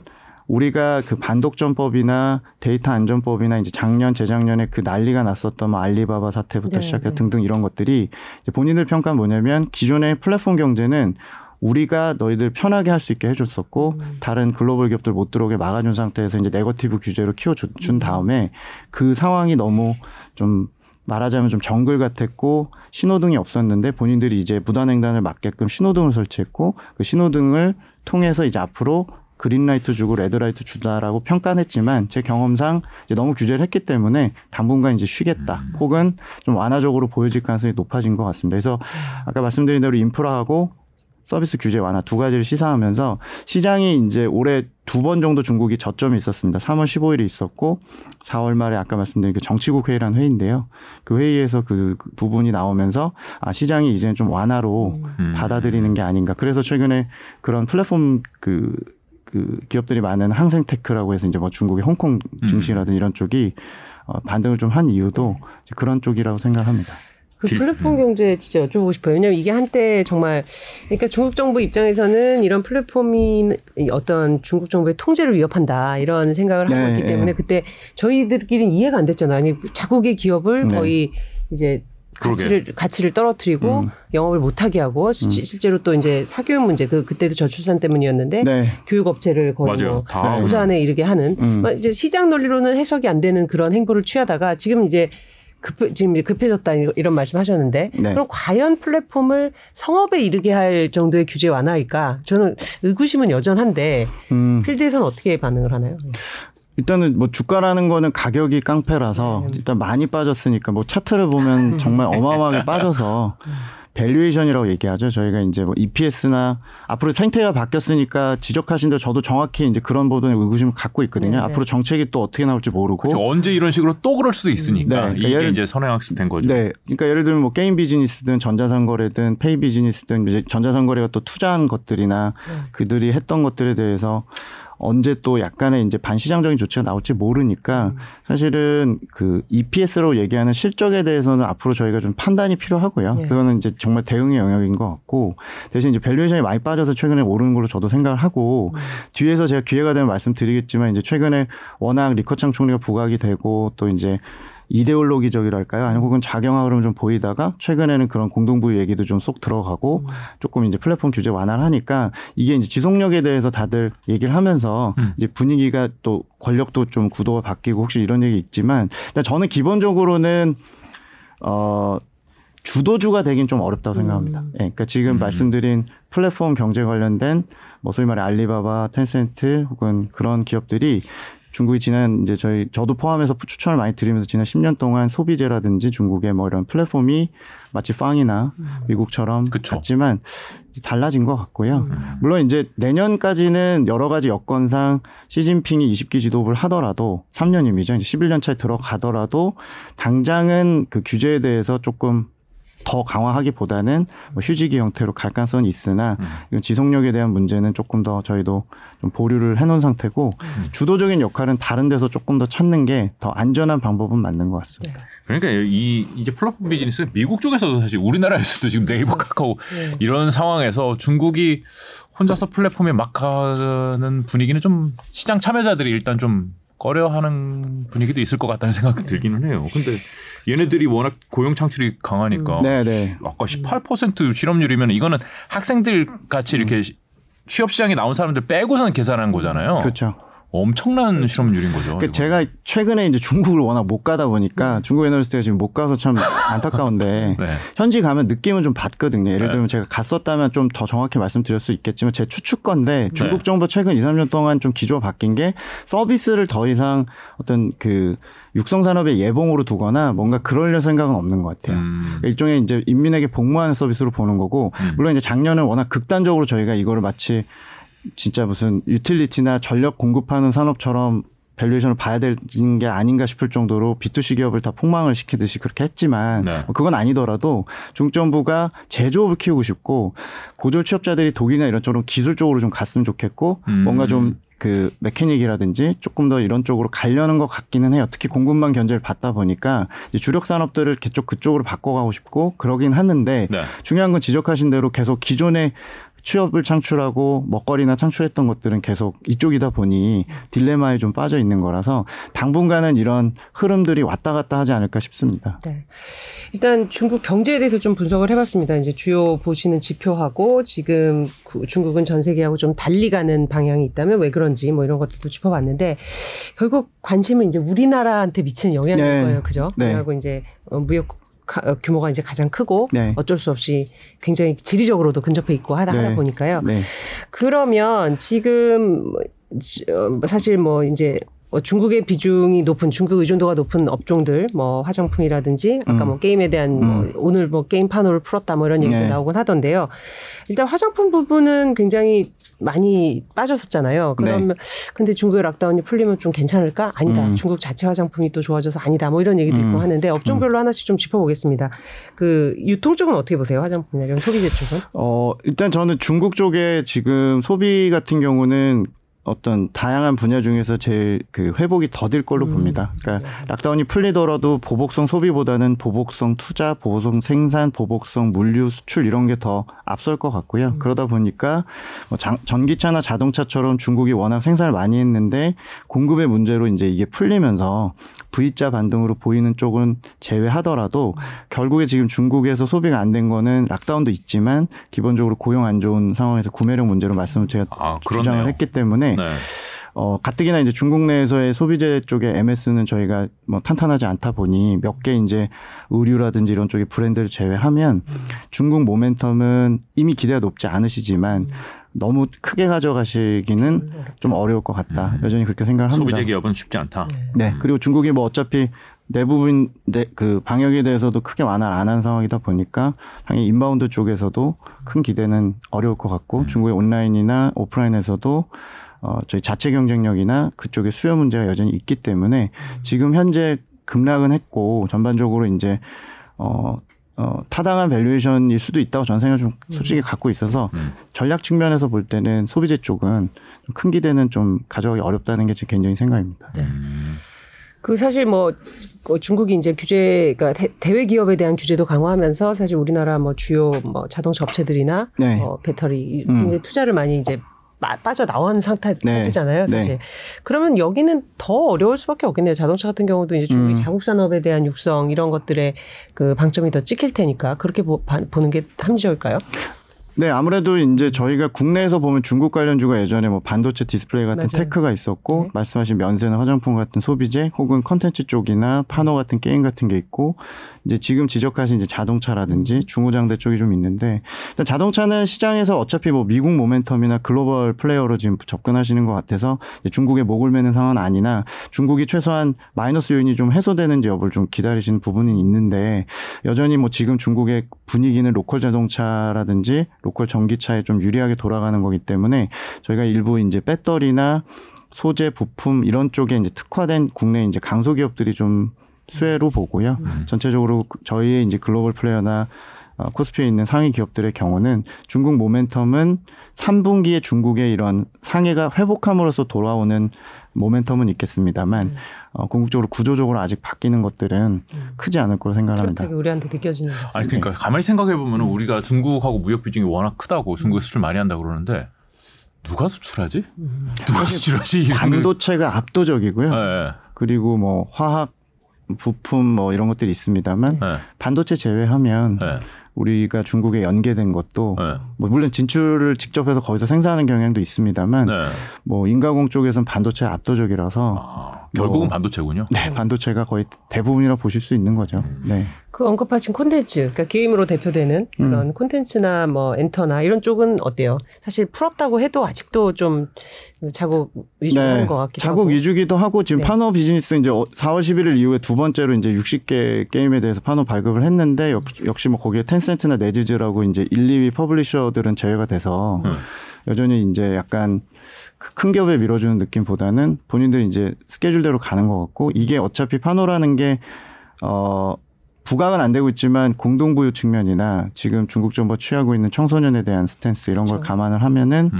우리가 그 반독점법이나 데이터 안전법이나 이제 작년, 재작년에 그 난리가 났었던 뭐 알리바바 사태부터 시작해서 등등 이런 것들이 이제 본인들 평가는 뭐냐면 기존의 플랫폼 경제는 우리가 너희들 편하게 할 수 있게 해줬었고 다른 글로벌 기업들 못 들어오게 막아준 상태에서 이제 네거티브 규제로 키워준 다음에 그 상황이 너무 좀 말하자면 좀 정글 같았고 신호등이 없었는데 본인들이 이제 무단횡단을 막게끔 신호등을 설치했고 그 신호등을 통해서 이제 앞으로 그린라이트 주고 레드라이트 주다라고 평가했지만 제 경험상 이제 너무 규제를 했기 때문에 당분간 이제 쉬겠다 혹은 좀 완화적으로 보여질 가능성이 높아진 것 같습니다. 그래서 아까 말씀드린 대로 인프라하고 서비스 규제 완화 두 가지를 시사하면서 시장이 이제 올해 두 번 정도 중국이 저점이 있었습니다. 3월 15일에 있었고 4월 말에 아까 말씀드린 그 정치국 회의라는 회의인데요. 그 회의에서 그 부분이 나오면서 아, 시장이 이제는 좀 완화로 받아들이는 게 아닌가. 그래서 최근에 그런 플랫폼 그 기업들이 많은 항생 테크라고 해서 이제 뭐 중국의 홍콩 증시라든지 이런 쪽이 반등을 좀 한 이유도 이제 그런 쪽이라고 생각합니다. 그 플랫폼 경제 진짜 여쭤보고 싶어요. 왜냐하면 이게 한때 정말 그러니까 중국 정부 입장에서는 이런 플랫폼이 어떤 중국 정부의 통제를 위협한다 이런 생각을 하고 있기 때문에 그때 저희들끼리는 이해가 안 됐잖아요. 자국의 기업을 거의 이제 가치를 떨어뜨리고 영업을 못하게 하고 실제로 또 이제 사교육 문제 그때도 저출산 때문이었는데 교육 업체를 거의 보좌 안에 이르게 하는 이제 시장 논리로는 해석이 안 되는 그런 행보를 취하다가 지금 이제 지금 급해졌다 이런 말씀하셨는데 그럼 과연 플랫폼을 성업에 이르게 할 정도의 규제 완화일까? 저는 의구심은 여전한데 필드에서는 어떻게 반응을 하나요? 일단은 뭐 주가라는 거는 가격이 깡패라서 일단 많이 빠졌으니까 뭐 차트를 보면 정말 어마어마하게 빠져서 밸류에이션이라고 얘기하죠. 저희가 이제 뭐 EPS나 앞으로 생태가 바뀌었으니까 지적하신 대로 저도 정확히 이제 그런 보도에 의구심을 갖고 있거든요. 앞으로 정책이 또 어떻게 나올지 모르고. 그렇죠. 언제 이런 식으로 또 그럴 수도 있으니까. 그러니까 이게 이제 선행학습된 거죠. 네. 그러니까 예를 들면 뭐 게임 비즈니스든 전자상거래든 페이 비즈니스든 이제 전자상거래가 또 투자한 것들이나 그들이 했던 것들에 대해서 언제 또 약간의 이제 반시장적인 조치가 나올지 모르니까 사실은 그 EPS로 얘기하는 실적에 대해서는 앞으로 저희가 좀 판단이 필요하고요. 그거는 이제 정말 대응의 영역인 것 같고 대신 이제 밸류에이션이 많이 빠져서 최근에 오르는 걸로 저도 생각을 하고 뒤에서 제가 기회가 되면 말씀드리겠지만 이제 최근에 워낙 리커창 총리가 부각이 되고 또 이제 이데올로기적이랄까요? 아니면 혹은 자경화 흐름 좀 보이다가 최근에는 그런 공동부유 얘기도 좀 쏙 들어가고 조금 이제 플랫폼 규제 완화를 하니까 이게 이제 지속력에 대해서 다들 얘기를 하면서 이제 분위기가 또 권력도 좀 구도가 바뀌고 혹시 이런 얘기 있지만 일단 저는 기본적으로는 주도주가 되긴 좀 어렵다고 생각합니다. 네, 그러니까 지금 말씀드린 플랫폼 경제 관련된 뭐 소위 말해 알리바바, 텐센트 혹은 그런 기업들이 중국이 지난 이제 저도 포함해서 추천을 많이 드리면서 지난 10년 동안 소비재라든지 중국의 뭐 이런 플랫폼이 마치 팡이나 미국처럼 갔지만 달라진 것 같고요. 물론 이제 내년까지는 여러 가지 여건상 시진핑이 20기 지도부를 하더라도 3년임이죠. 이제 11년 차에 들어가더라도 당장은 그 규제에 대해서 조금 더 강화하기보다는 뭐 휴지기 형태로 갈 가능성은 있으나 이건 지속력에 대한 문제는 조금 더 저희도 좀 보류를 해놓은 상태고 주도적인 역할은 다른 데서 조금 더 찾는 게 더 안전한 방법은 맞는 것 같습니다. 네. 그러니까 이 이제 플랫폼 비즈니스 미국 쪽에서도 사실 우리나라에서도 지금 네이버, 카카오 네. 이런 상황에서 중국이 혼자서 플랫폼에 막 가는 분위기는 좀 시장 참여자들이 일단 좀 꺼려하는 분위기도 있을 것 같다는 생각이 들기는 해요. 근데 얘네들이 워낙 고용 창출이 강하니까 네네. 아까 18% 실업률이면 이거는 학생들 같이 이렇게 취업 시장에 나온 사람들 빼고서는 계산한 거잖아요. 그렇죠. 엄청난 실업률인 거죠. 그러니까 제가 최근에 이제 중국을 워낙 못 가다 보니까 중국 애널리스트가 지금 못 가서 참 안타까운데 네. 현지 가면 느낌은 좀 받거든요. 예를 들면 제가 갔었다면 좀 더 정확히 말씀드릴 수 있겠지만 제 추측건데 중국 정부 최근 2, 3년 동안 좀 기조가 바뀐 게 서비스를 더 이상 어떤 그 육성산업의 예봉으로 두거나 뭔가 그러려 생각은 없는 것 같아요. 일종의 이제 인민에게 복무하는 서비스로 보는 거고 물론 이제 작년은 워낙 극단적으로 저희가 이거를 마치 진짜 무슨 유틸리티나 전력 공급하는 산업처럼 밸류에이션을 봐야 되는 게 아닌가 싶을 정도로 B2C 기업을 다 폭망을 시키듯이 그렇게 했지만 네. 그건 아니더라도 중국 정부가 제조업을 키우고 싶고 고졸 취업자들이 독일이나 이런 쪽으로 기술 쪽으로 좀 갔으면 좋겠고 뭔가 좀 그 메케닉이라든지 조금 더 이런 쪽으로 가려는 것 같기는 해요. 특히 공급망 견제를 받다 보니까 이제 주력 산업들을 그쪽으로 바꿔가고 싶고 그러긴 하는데 네. 중요한 건 지적하신 대로 계속 기존의 취업을 창출하고 먹거리나 창출했던 것들은 계속 이쪽이다 보니 딜레마에 좀 빠져 있는 거라서 당분간은 이런 흐름들이 왔다 갔다 하지 않을까 싶습니다. 네. 일단 중국 경제에 대해서 좀 분석을 해봤습니다. 이제 주요 보시는 지표하고 지금 중국은 전 세계하고 좀 달리 가는 방향이 있다면 왜 그런지 뭐 이런 것들도 짚어봤는데 결국 관심은 이제 우리나라한테 미치는 영향일 네. 거예요. 그죠? 네. 그리고 이제 무역 규모가 이제 가장 크고 네. 어쩔 수 없이 굉장히 지리적으로도 근접해 있고 하다 보니까요. 네. 그러면 지금 사실 뭐 이제 중국의 비중이 높은 중국 의존도가 높은 업종들 뭐 화장품이라든지 아까 뭐 게임에 대한 뭐 오늘 뭐 게임 판호를 풀었다 뭐 이런 얘기도 네. 나오곤 하던데요. 일단 화장품 부분은 굉장히 많이 빠졌었잖아요. 그러면 네. 근데 중국의 락다운이 풀리면 좀 괜찮을까? 아니다. 중국 자체 화장품이 또 좋아져서 아니다. 뭐 이런 얘기도 있고 하는데 업종별로 하나씩 좀 짚어보겠습니다. 그 유통 쪽은 어떻게 보세요? 화장품이나 이런 소비재 쪽은? 일단 저는 중국 쪽에 지금 소비 같은 경우는 어떤 다양한 분야 중에서 제일 그 회복이 더딜 걸로 봅니다. 그러니까 락다운이 풀리더라도 보복성 소비보다는 보복성 투자, 보복성 생산, 보복성 물류 수출 이런 게 더 앞설 것 같고요. 그러다 보니까 전기차나 자동차처럼 중국이 워낙 생산을 많이 했는데 공급의 문제로 이제 이게 풀리면서 V자 반등으로 보이는 쪽은 제외하더라도 결국에 지금 중국에서 소비가 안 된 거는 락다운도 있지만 기본적으로 고용 안 좋은 상황에서 구매력 문제로 말씀을 제가 주장을 했기 때문에 네. 가뜩이나 이제 중국 내에서의 소비재 쪽의 MS는 저희가 뭐 탄탄하지 않다 보니 몇 개 이제 의류라든지 이런 쪽의 브랜드를 제외하면 중국 모멘텀은 이미 기대가 높지 않으시지만 너무 크게 가져가시기는 좀 어려울 것 같다. 여전히 그렇게 생각을 합니다. 소비재 기업은 쉽지 않다. 네. 그리고 중국이 뭐 어차피 내부분 그 방역에 대해서도 크게 완화를 안 한 상황이다 보니까 당연히 인바운드 쪽에서도 큰 기대는 어려울 것 같고 중국의 온라인이나 오프라인에서도 저희 자체 경쟁력이나 그쪽의 수요 문제가 여전히 있기 때문에 지금 현재 급락은 했고 전반적으로 이제 타당한 밸류에이션일 수도 있다고 저는 생각을 좀 솔직히 갖고 있어서 전략 측면에서 볼 때는 소비재 쪽은 큰 기대는 좀 가져가기 어렵다는 게 제 개인적인 생각입니다. 네. 그 사실 뭐 중국이 이제 규제가 대외 기업에 대한 규제도 강화하면서 사실 우리나라 뭐 주요 뭐 자동차 업체들이나 네. 배터리 굉장히 투자를 많이 이제 빠져나온 상태잖아요. 사실. 네. 그러면 여기는 더 어려울 수밖에 없겠네요. 자동차 같은 경우도 이제 중국이 자국 산업에 대한 육성 이런 것들에 그 방점이 더 찍힐 테니까 그렇게 보는 게 합리적일까요? 네, 아무래도 이제 저희가 국내에서 보면 중국 관련주가 예전에 뭐 반도체 디스플레이 같은 맞아요. 테크가 있었고 네. 말씀하신 면세나 화장품 같은 소비재 혹은 콘텐츠 쪽이나 판호 같은 게임 같은 게 있고 이제 지금 지적하신 이제 자동차라든지 중후장대 쪽이 좀 있는데 일단 자동차는 시장에서 어차피 뭐 미국 모멘텀이나 글로벌 플레이어로 지금 접근하시는 것 같아서 중국에 목을 매는 상황은 아니나 중국이 최소한 마이너스 요인이 좀 해소되는지 여부를 좀 기다리시는 부분은 있는데 여전히 뭐 지금 중국의 분위기는 로컬 자동차라든지 로컬 전기차에 좀 유리하게 돌아가는 거기 때문에 저희가 일부 이제 배터리나 소재, 부품 이런 쪽에 이제 특화된 국내 이제 강소기업들이 좀 수혜로 보고요. 전체적으로 저희의 이제 글로벌 플레이어나 코스피에 있는 상위 기업들의 경우는 중국 모멘텀은 3분기에 중국의 이런 상해가 회복함으로써 돌아오는 모멘텀은 있겠습니다만 궁극적으로 구조적으로 아직 바뀌는 것들은 크지 않을 거로 생각합니다. 그렇게 우리한테 느껴지는 거죠. 아니 그러니까 가만히 생각해 보면 우리가 중국하고 무역 비중이 워낙 크다고 중국 수출 많이 한다 그러는데 누가 수출하지? 누가 수출하지? 반도체가 압도적이고요. 네. 그리고 뭐 화학 부품 뭐 이런 것들이 있습니다만 네. 반도체 제외하면 네. 우리가 중국에 연계된 것도 네. 뭐 물론 진출을 직접 해서 거기서 생산하는 경향도 있습니다만 네. 뭐 인가공 쪽에서는 반도체 압도적이라서 결국은 반도체군요. 네, 반도체가 거의 대부분이라 보실 수 있는 거죠. 네. 그 언급하신 콘텐츠, 그러니까 게임으로 대표되는 그런 콘텐츠나 뭐 엔터나 이런 쪽은 어때요? 사실 풀었다고 해도 아직도 좀 자국 위주인 네. 것 같기도 자국 하고. 자국 위주기도 하고 지금 네. 파노 비즈니스 이제 4월 11일 이후에 두 번째로 이제 60개 게임에 대해서 파노 발급을 했는데 역시 뭐 거기에 텐센트나 네즈즈라고 이제 1, 2위 퍼블리셔들은 제외가 돼서 여전히 이제 약간 큰 기업에 밀어주는 느낌보다는 본인들이 이제 스케줄대로 가는 것 같고 이게 어차피 파노라는 게 부각은 안 되고 있지만 공동부유 측면이나 지금 중국 정부가 취하고 있는 청소년에 대한 스탠스 이런 그렇죠. 걸 감안을 하면은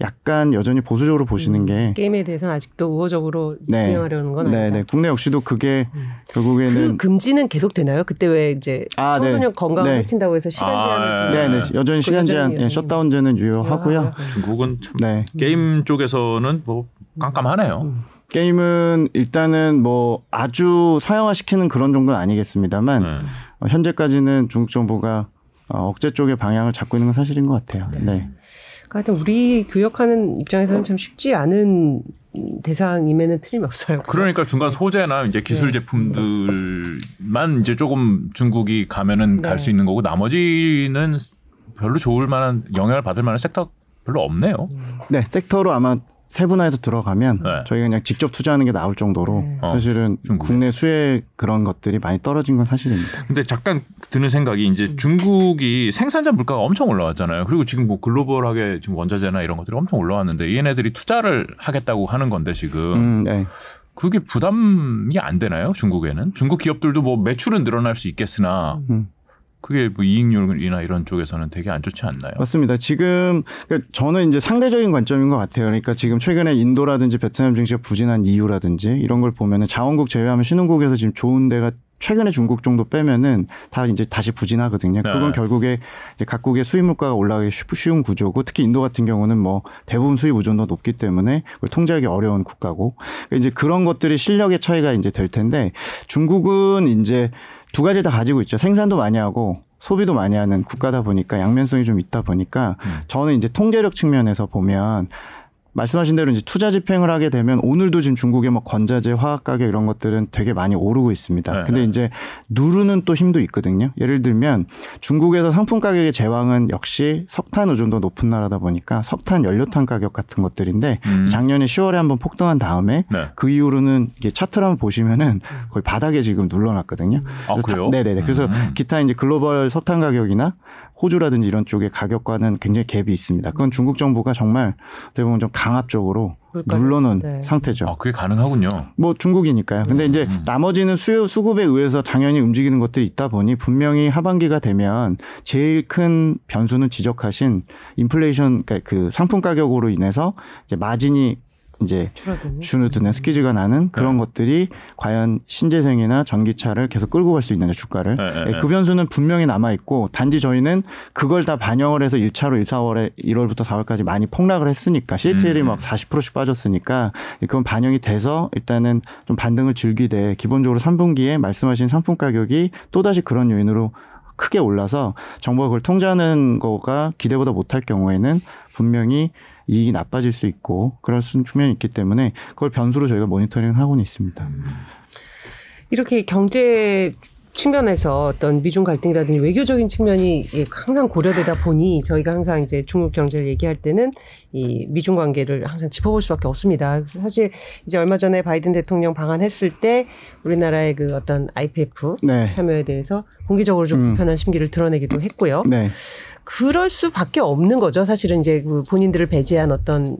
약간 여전히 보수적으로 보시는 게 게임에 대해서는 아직도 우호적으로 네. 운영하려는 건 아니다. 네, 국내 역시도 그게 결국에는 그 금지는 계속 되나요? 그때 왜 이제 청소년 네. 건강을 해친다고 해서 시간 제한을 네, 네. 여전히 시간 제한, 예, 셧다운제는 유효하고요. 중국은 참 네. 게임 쪽에서는 뭐 깜깜하네요. 게임은 일단은 뭐 아주 사형화시키는 그런 정도는 아니겠습니다만 현재까지는 중국 정부가 억제 쪽의 방향을 잡고 있는 건 사실인 것 같아요. 네. 네. 그러니까 하여튼 우리 교역하는 입장에서는 참 쉽지 않은 대상임에는 틀림없어요. 그러니까 중간 소재나 이제 기술 네. 제품들만 이제 조금 중국이 가면은 네. 갈 수 있는 거고 나머지는 별로 좋을 만한 영향을 받을 만한 섹터 별로 없네요. 네, 섹터로 아마. 세분화해서 들어가면 네. 저희가 그냥 직접 투자하는 게 나올 정도로 네. 사실은 국내 수혜 그런 것들이 많이 떨어진 건 사실입니다. 근데 잠깐 드는 생각이 이제 중국이 생산자 물가가 엄청 올라왔잖아요. 그리고 지금 뭐 글로벌하게 지금 원자재나 이런 것들이 엄청 올라왔는데 얘네들이 투자를 하겠다고 하는 건데 지금 네. 그게 부담이 안 되나요? 중국에는? 중국 기업들도 뭐 매출은 늘어날 수 있겠으나 그게 뭐 이익률이나 이런 쪽에서는 되게 안 좋지 않나요? 맞습니다. 지금 그러니까 저는 이제 상대적인 관점인 것 같아요. 그러니까 지금 최근에 인도라든지 베트남 증시가 부진한 이유라든지 이런 걸 보면은 자원국 제외하면 신흥국에서 지금 좋은 데가 최근에 중국 정도 빼면은 다 이제 다시 부진하거든요. 그건 네. 결국에 이제 각국의 수입 물가가 올라가기 쉬운 구조고 특히 인도 같은 경우는 뭐 대부분 수입 의존도 높기 때문에 그걸 통제하기 어려운 국가고 그러니까 이제 그런 것들이 실력의 차이가 이제 될 텐데 중국은 이제 두 가지 다 가지고 있죠. 생산도 많이 하고 소비도 많이 하는 국가다 보니까 양면성이 좀 있다 보니까 저는 이제 통제력 측면에서 보면 말씀하신 대로 이제 투자 집행을 하게 되면 오늘도 지금 중국의 뭐 건자재, 화학 가격 이런 것들은 되게 많이 오르고 있습니다. 네네. 근데 이제 누르는 또 힘도 있거든요. 예를 들면 중국에서 상품 가격의 제왕은 역시 석탄 의존도 높은 나라다 보니까 석탄, 연료탄 가격 같은 것들인데 작년에 10월에 한번 폭등한 다음에 네. 그 이후로는 이게 차트를 한번 보시면은 거의 바닥에 지금 눌러놨거든요. 아, 그래요? 네네네. 그래서 기타 이제 글로벌 석탄 가격이나 호주라든지 이런 쪽의 가격과는 굉장히 갭이 있습니다. 그건 중국 정부가 정말 대부분 좀 강압적으로 눌러놓은 네. 상태죠. 아, 그게 가능하군요. 뭐 중국이니까요. 근데 이제 나머지는 수요 수급에 의해서 당연히 움직이는 것들이 있다 보니 분명히 하반기가 되면 제일 큰 변수는 지적하신 인플레이션, 그러니까 그 상품 가격으로 인해서 이제 마진이 이제 줄어드는 스키즈가 나는 그런 네. 것들이 과연 신재생이나 전기차를 계속 끌고 갈 수 있느냐 주가를 네. 그 변수는 분명히 남아있고 단지 저희는 그걸 다 반영을 해서 1차로 1월부터 4월까지 많이 폭락을 했으니까 CATL이 막 40%씩 빠졌으니까 그건 반영이 돼서 일단은 좀 반등을 즐기되 기본적으로 3분기에 말씀하신 상품 가격이 또다시 그런 요인으로 크게 올라서 정부가 그걸 통제하는 거가 기대보다 못할 경우에는 분명히 이익이 나빠질 수 있고 그럴 측면이 있기 때문에 그걸 변수로 저희가 모니터링을 하고는 있습니다. 이렇게 경제 측면에서 어떤 미중 갈등이라든지 외교적인 측면이 항상 고려되다 보니 저희가 항상 이제 중국 경제를 얘기할 때는 이 미중 관계를 항상 짚어볼 수밖에 없습니다. 사실 이제 얼마 전에 바이든 대통령 방한했을 때 우리나라의 그 어떤 IPF 네. 참여에 대해서 공개적으로 좀 불편한 심기를 드러내기도 했고요. 네. 그럴 수밖에 없는 거죠. 사실은 이제 본인들을 배제한 어떤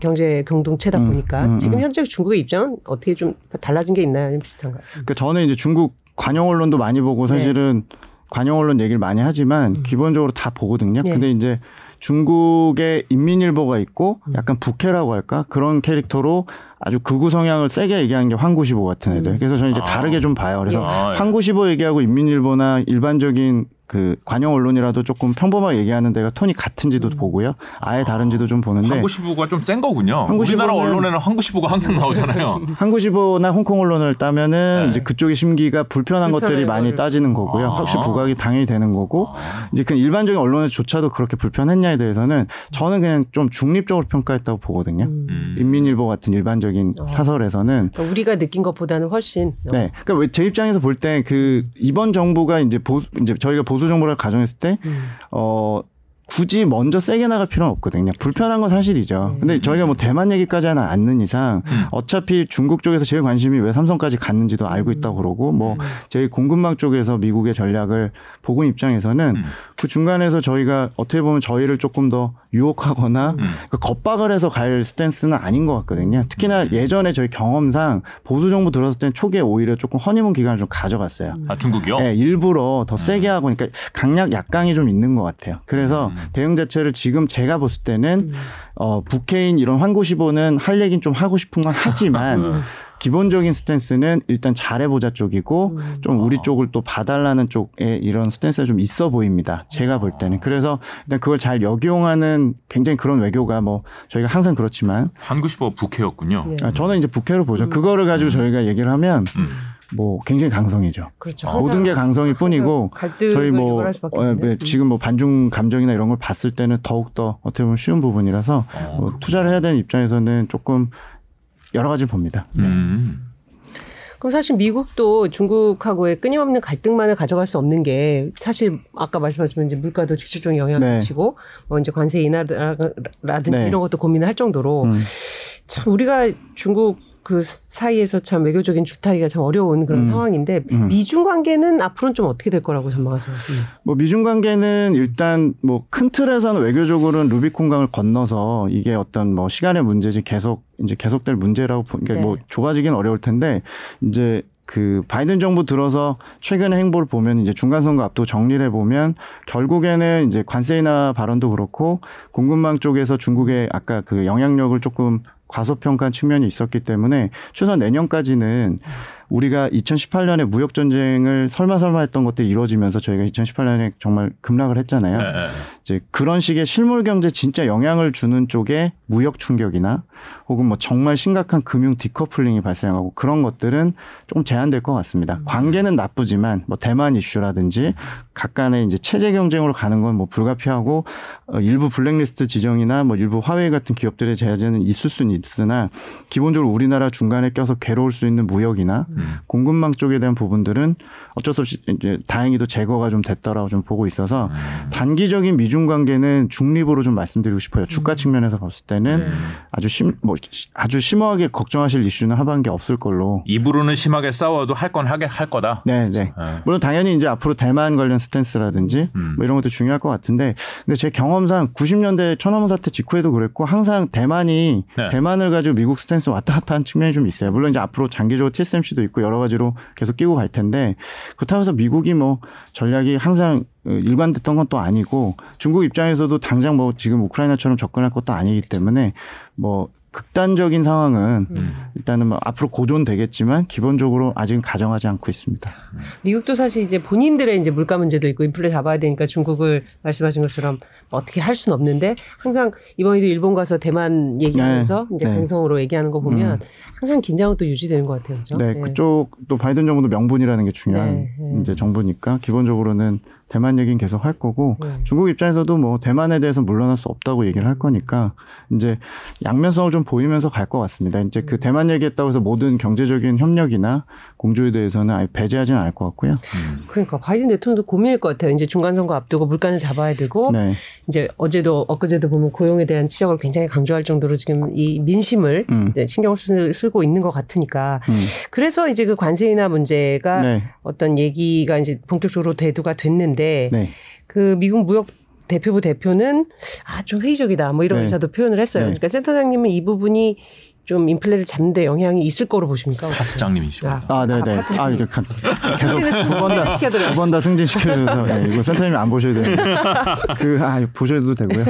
경제 공동체다 보니까 지금 현재 중국의 입장은 어떻게 좀 달라진 게 있나요? 좀 비슷한가요? 그러니까 저는 이제 중국 관영 언론도 많이 보고 사실은 관영 언론 얘기를 많이 하지만 기본적으로 다 보거든요. 근데 이제 중국의 인민일보가 있고 약간 부캐라고 할까? 그런 캐릭터로 아주 극우 성향을 세게 얘기하는 게 황구시보 같은 애들. 그래서 저는 이제 다르게 좀 봐요. 그래서 황구시보 얘기하고 인민일보나 일반적인 그 관영 언론이라도 조금 평범하게 얘기하는 데가 톤이 같은지도 보고요. 아예 다른지도 좀 보는데. 한국시보가 좀 센 거군요. 우리나라 언론에는 한국시보가 항상 나오잖아요. 한국시보나 홍콩 언론을 따면은 이제 그쪽의 심기가 불편한 것들이 많이 따지는 거고요. 확실히 부각이 당연히 되는 거고. 이제 그 일반적인 언론에조차도 그렇게 불편했냐에 대해서는 저는 그냥 좀 중립적으로 평가했다고 보거든요. 인민일보 같은 일반적인 사설에서는. 그러니까 우리가 느낀 것보다는 훨씬. 네. 그러니까 제 입장에서 볼 때 그 이번 정부가 이제 저희가 보수 정보를 가정했을 때 굳이 먼저 세게 나갈 필요는 없거든요. 불편한 건 사실이죠. 근데 저희가 뭐 대만 얘기까지 하나 않는 이상 어차피 중국 쪽에서 제일 관심이 왜 삼성까지 갔는지도 알고 있다고 그러고 뭐 제일 공급망 쪽에서 미국의 전략을 보고 있는 입장에서는 그 중간에서 저희가 어떻게 보면 저희를 조금 더 유혹하거나 그 겁박을 해서 갈 스탠스는 아닌 것 같거든요. 특히나 예전에 저희 경험상 보수 정부 들었을 때는 초기에 오히려 조금 허니문 기간을 좀 가져갔어요. 아, 중국이요? 네, 일부러 더 세게 하고 그러니까 강약 약강이 좀 있는 것 같아요. 그래서 대응 자체를 지금 제가 봤을 때는 북해인 이런 환구시보는 할 얘기는 좀 하고 싶은 건 하지만 기본적인 스탠스는 일단 잘해보자 쪽이고 좀 우리 쪽을 또 봐달라는 쪽에 이런 스탠스가 좀 있어 보입니다. 제가 볼 때는. 그래서 일단 그걸 잘 역용하는 굉장히 그런 외교가 뭐 저희가 항상 그렇지만 한국시보 북해였군요. 네. 저는 이제 북해로 보죠. 그거를 가지고 저희가 얘기를 하면 뭐 굉장히 강성이죠. 그렇죠. 모든 게 강성일 뿐이고 저희 뭐 지금 뭐 반중 감정이나 이런 걸 봤을 때는 더욱더 어떻게 보면 쉬운 부분이라서 뭐 투자를 해야 되는 입장에서는 조금 여러 가지 봅니다. 네. 그럼 사실 미국도 중국하고의 끊임없는 갈등만을 가져갈 수 없는 게 사실 아까 말씀하신 이제 물가도 직접적인 영향을 미치고 뭐 이제 관세 인하라든지 이런 것도 고민을 할 정도로 참 우리가 중국 그 사이에서 참 외교적인 줄타기가 참 어려운 그런 상황인데 미중 관계는 앞으로는 좀 어떻게 될 거라고 전망하세요? 뭐 미중 관계는 일단 뭐 큰 틀에서는 외교적으로는 루비콘강을 건너서 이게 어떤 뭐 시간의 문제지 계속될 문제라고 그러니까 뭐 좁아지긴 어려울 텐데 이제 그 바이든 정부 들어서 최근의 행보를 보면 이제 중간 선거 앞두고 정리를 해 보면 결국에는 이제 관세 인하 발언도 그렇고 공급망 쪽에서 중국의 아까 그 영향력을 조금 과소평가한 측면이 있었기 때문에 최소한 내년까지는 우리가 2018년에 무역전쟁을 설마 했던 것들이 이루어지면서 저희가 2018년에 정말 급락을 했잖아요. 이제 그런 식의 실물경제 진짜 영향을 주는 쪽에 무역 충격이나 혹은 뭐 정말 심각한 금융 디커플링이 발생하고 그런 것들은 좀 제한될 것 같습니다. 관계는 나쁘지만 뭐 대만 이슈라든지 각간의 이제 체제 경쟁으로 가는 건 뭐 불가피하고 일부 블랙리스트 지정이나 뭐 일부 화웨이 같은 기업들의 제재는 있을 수는 있으나 기본적으로 우리나라 중간에 껴서 괴로울 수 있는 무역이나 공급망 쪽에 대한 부분들은 어쩔 수 없이 이제 다행히도 제거가 좀 됐더라고 좀 보고 있어서 단기적인 미중 관계는 중립으로 좀 말씀드리고 싶어요. 주가 측면에서 봤을 때는 아주 심하게 걱정하실 이슈는 하반기에 없을 걸로. 입으로는 심하게 싸워도 할 건 하게 할 거다. 네. 물론 당연히 이제 앞으로 대만 관련 스탠스라든지 뭐 이런 것도 중요할 것 같은데 근데 제 경험상 90년대 천안문 사태 직후에도 그랬고 항상 대만이 대만을 가지고 미국 스탠스 왔다 갔다 한 측면이 좀 있어요. 물론 이제 앞으로 장기적으로 TSMC 도 있고 여러 가지로 계속 끼고 갈 텐데 그렇다고 해서 미국이 뭐 전략이 항상 일관됐던 건 또 아니고 중국 입장에서도 당장 뭐 지금 우크라이나처럼 접근할 것도 아니기 때문에 뭐 극단적인 상황은 일단은 뭐 앞으로 고존되겠지만 기본적으로 아직은 가정하지 않고 있습니다. 미국도 사실 이제 본인들의 이제 물가 문제도 있고 인플레 잡아야 되니까 중국을 말씀하신 것처럼 어떻게 할 수는 없는데 항상 이번에도 일본 가서 대만 얘기하면서 이제 강성으로 얘기하는 거 보면 항상 긴장은 또 유지되는 것 같아요. 그렇죠? 네, 그쪽 또 바이든 정부도 명분이라는 게 중요한 이제 정부니까 기본적으로는 대만 얘기는 계속 할 거고 중국 입장에서도 뭐 대만에 대해서 물러날 수 없다고 얘기를 할 거니까 이제 양면성을 좀 보이면서 갈 것 같습니다. 이제 그 대만 얘기했다고 해서 모든 경제적인 협력이나 공조에 대해서는 아예 배제하지는 않을 것 같고요. 그러니까 바이든 대통령도 고민일 것 같아요. 이제 중간 선거 앞두고 물가는 잡아야 되고 이제 어제도 엊그제도 보면 고용에 대한 지적을 굉장히 강조할 정도로 지금 이 민심을 신경을 쓰고 있는 것 같으니까 그래서 이제 그 관세 인하 문제가 네. 어떤 얘기가 이제 본격적으로 대두가 됐는데 네. 그 미국 무역 대표부 대표는 아, 좀 회의적이다 뭐 이런 의사도 네. 표현을 했어요. 네. 그러니까 센터장님은 이 부분이 좀 인플레를 잡는 데 영향이 있을 거로 보십니까? 파트장님이십니다. 아, 네네. 아, 이렇게 계속 두 번 다 승진시켜줘서 네, 이거 센터장님이 안 보셔야 되는데 보셔도 되고요.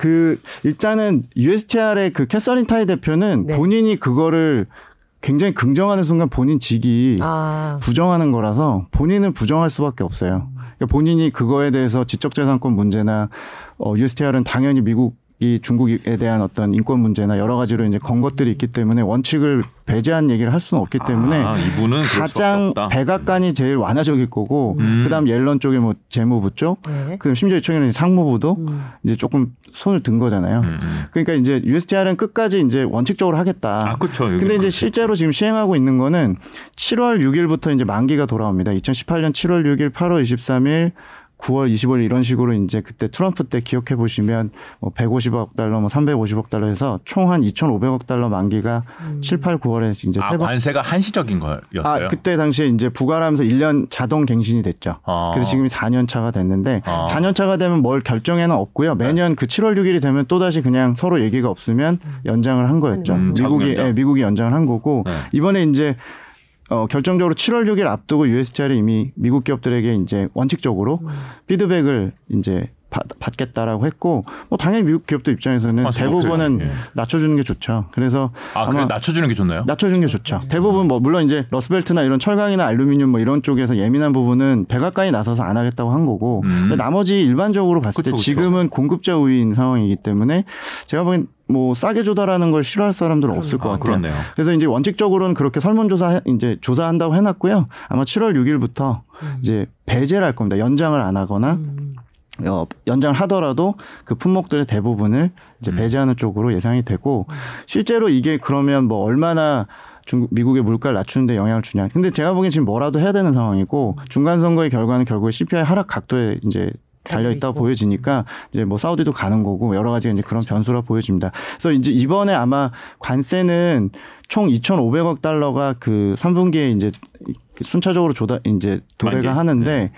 그 일단은 USTR의 그 캐서린 타이 대표는 네. 본인이 그거를 굉장히 긍정하는 순간 본인 직이 부정하는 거라서 본인은 부정할 수밖에 없어요. 그러니까 본인이 그거에 대해서 지적재산권 문제나 USTR은 당연히 미국 이 중국에 대한 어떤 인권 문제나 여러 가지로 이제 건 것들이 있기 때문에 원칙을 배제한 얘기를 할 수는 없기 때문에 이분은 가장 백악관이 제일 완화적일 거고 그다음 옐런 쪽에 뭐 재무부 쪽, 네. 그다음 심지어 이쪽에는 상무부도 이제 조금 손을 든 거잖아요. 그러니까 이제 USTR은 끝까지 이제 원칙적으로 하겠다. 아 그렇죠. 근데 이제 실제로 지금 시행하고 있는 거는 7월 6일부터 이제 만기가 돌아옵니다. 2018년 7월 6일, 8월 23일. 9월 25일 이런 식으로 이제 그때 트럼프 때 기억해 보시면 뭐 150억 달러, 뭐 350억 달러 해서 총 한 2,500억 달러 만기가 7, 8, 9월에 이제 세 번. 관세가 한시적인 거였어요. 아, 그때 당시에 이제 부과하면서 1년 자동 갱신이 됐죠. 아. 그래서 지금이 4년 차가 됐는데 4년 차가 되면 뭘 결정에는 없고요. 매년 그 7월 6일이 되면 또 다시 그냥 서로 얘기가 없으면 연장을 한 거였죠. 미국이 연장을 한 거고 네. 이번에 이제 결정적으로 7월 6일 앞두고 USTR이 이미 미국 기업들에게 이제 원칙적으로 피드백을 이제 받겠다라고 했고, 뭐 당연히 미국 기업들 입장에서는 대부분은 낮춰주는 게 좋죠. 그래서 그래 낮춰주는 게 좋나요? 낮춰주는 게 좋죠. 대부분 뭐 물론 이제 러스벨트나 이런 철강이나 알루미늄 뭐 이런 쪽에서 예민한 부분은 백악관이 나서서 안 하겠다고 한 거고, 근데 나머지 일반적으로 봤을 때 지금은 공급자 우위인 상황이기 때문에 제가 보기엔 뭐 싸게 조달하는 걸 싫어할 사람들은 없을 것 같아요. 그렇네요. 그래서 이제 원칙적으로는 그렇게 설문조사 이제 조사한다고 해놨고요. 아마 7월 6일부터 이제 배제를 할 겁니다. 연장을 안 하거나. 연장을 하더라도 그 품목들의 대부분을 이제 배제하는 쪽으로 예상이 되고 실제로 이게 그러면 뭐 얼마나 미국의 물가를 낮추는데 영향을 주냐. 근데 제가 보기엔 지금 뭐라도 해야 되는 상황이고 중간 선거의 결과는 결국에 CPI 하락 각도에 이제 달려 있다고 보여지니까 이제 뭐 사우디도 가는 거고 여러 가지 이제 그런 변수라 보여집니다. 그래서 이제 이번에 아마 관세는 총 2,500억 달러가 그 3분기에 이제 순차적으로 이제 도래가 하는데 네.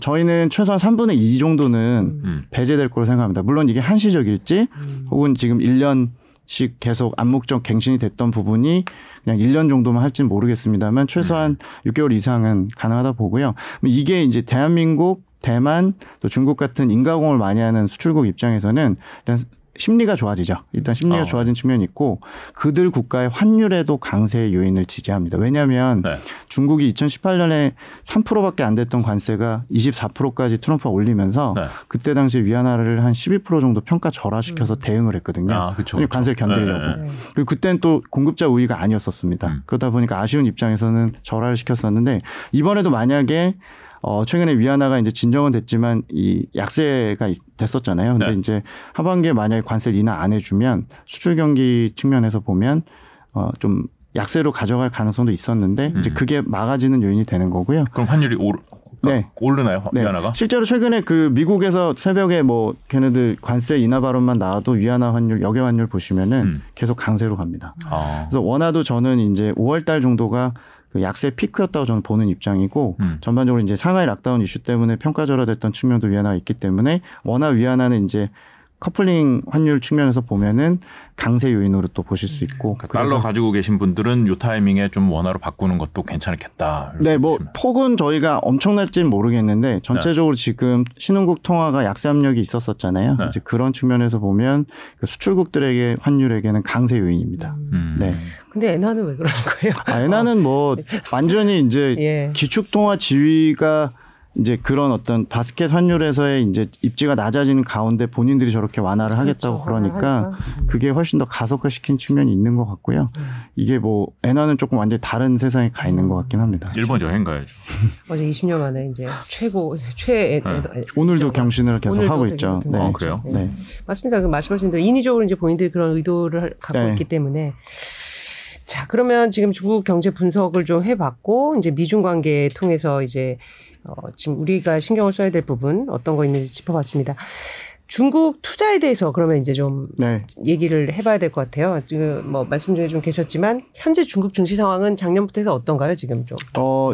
저희는 최소한 3분의 2 정도는 배제될 거로 생각합니다. 물론 이게 한시적일지 혹은 지금 1년씩 계속 암묵적 갱신이 됐던 부분이 그냥 1년 정도만 할지는 모르겠습니다만 최소한 6개월 이상은 가능하다 보고요. 이게 이제 대한민국, 대만, 또 중국 같은 인가공을 많이 하는 수출국 입장에서는 일단 심리가 좋아지죠. 일단 심리가 좋아진 측면이 있고 그들 국가의 환율에도 강세의 요인을 지지합니다. 왜냐하면 네. 중국이 2018년에 3%밖에 안 됐던 관세가 24%까지 트럼프가 올리면서 네. 그때 당시 위안화를 한 12% 정도 평가 절하시켜서 대응을 했거든요. 그쵸. 관세를 견디려고. 네. 그리고 그때는 또 공급자 우위가 아니었었습니다. 그러다 보니까 아쉬운 입장에서는 절하를 시켰었는데 이번에도 만약에 최근에 위안화가 이제 진정은 됐지만 이 약세가 됐었잖아요. 근데 네. 이제 하반기에 만약에 관세를 인하 안 해주면 수출 경기 측면에서 보면 좀 약세로 가져갈 가능성도 있었는데 이제 그게 막아지는 요인이 되는 거고요. 그럼 환율이 네. 오르나요? 위안화가? 네. 실제로 최근에 그 미국에서 새벽에 뭐 걔네들 관세 인하 발언만 나와도 위안화 환율, 역외 환율 보시면은 계속 강세로 갑니다. 그래서 원화도 저는 이제 5월 달 정도가 그 약세 피크였다고 저는 보는 입장이고 전반적으로 이제 상하이 락다운 이슈 때문에 평가절하됐던 측면도 위안화가 있기 때문에 원화 위안화는 이제 커플링 환율 측면에서 보면은 강세 요인으로 또 보실 수 있고 그러니까 달러 가지고 계신 분들은 요 타이밍에 좀 원화로 바꾸는 것도 괜찮겠다. 네, 뭐 보시면. 폭은 저희가 엄청날지는 모르겠는데 전체적으로 네. 지금 신흥국 통화가 약세 압력이 있었었잖아요. 네. 이제 그런 측면에서 보면 수출국들에게 환율에게는 강세 요인입니다. 네. 근데 엔화는 왜 그러는 거예요? 엔화는 뭐 완전히 이제 예. 기축 통화 지위가 이제 그런 어떤 바스켓 환율에서의 이제 입지가 낮아지는 가운데 본인들이 저렇게 완화를 하겠다고 그러니까 그게 훨씬 더 가속화시킨 측면이 있는 것 같고요. 이게 뭐 엔화는 조금 완전히 다른 세상에 가 있는 것 같긴 합니다. 일본 여행 가야죠. 어제 20년 만에 이제 오늘도 경신을 계속 하고 있죠. 네. 그래요? 네. 네. 맞습니다. 그 말씀하신 대로 인위적으로 이제 본인들이 그런 의도를 갖고 네. 있기 때문에. 자, 그러면 지금 중국 경제 분석을 좀 해봤고, 이제 미중 관계 통해서 이제, 지금 우리가 신경을 써야 될 부분, 어떤 거 있는지 짚어봤습니다. 중국 투자에 대해서 그러면 이제 좀 얘기를 해봐야 될 것 같아요. 지금 뭐 말씀 중에 좀 계셨지만 현재 중국 증시 상황은 작년부터 해서 어떤가요? 지금 좀?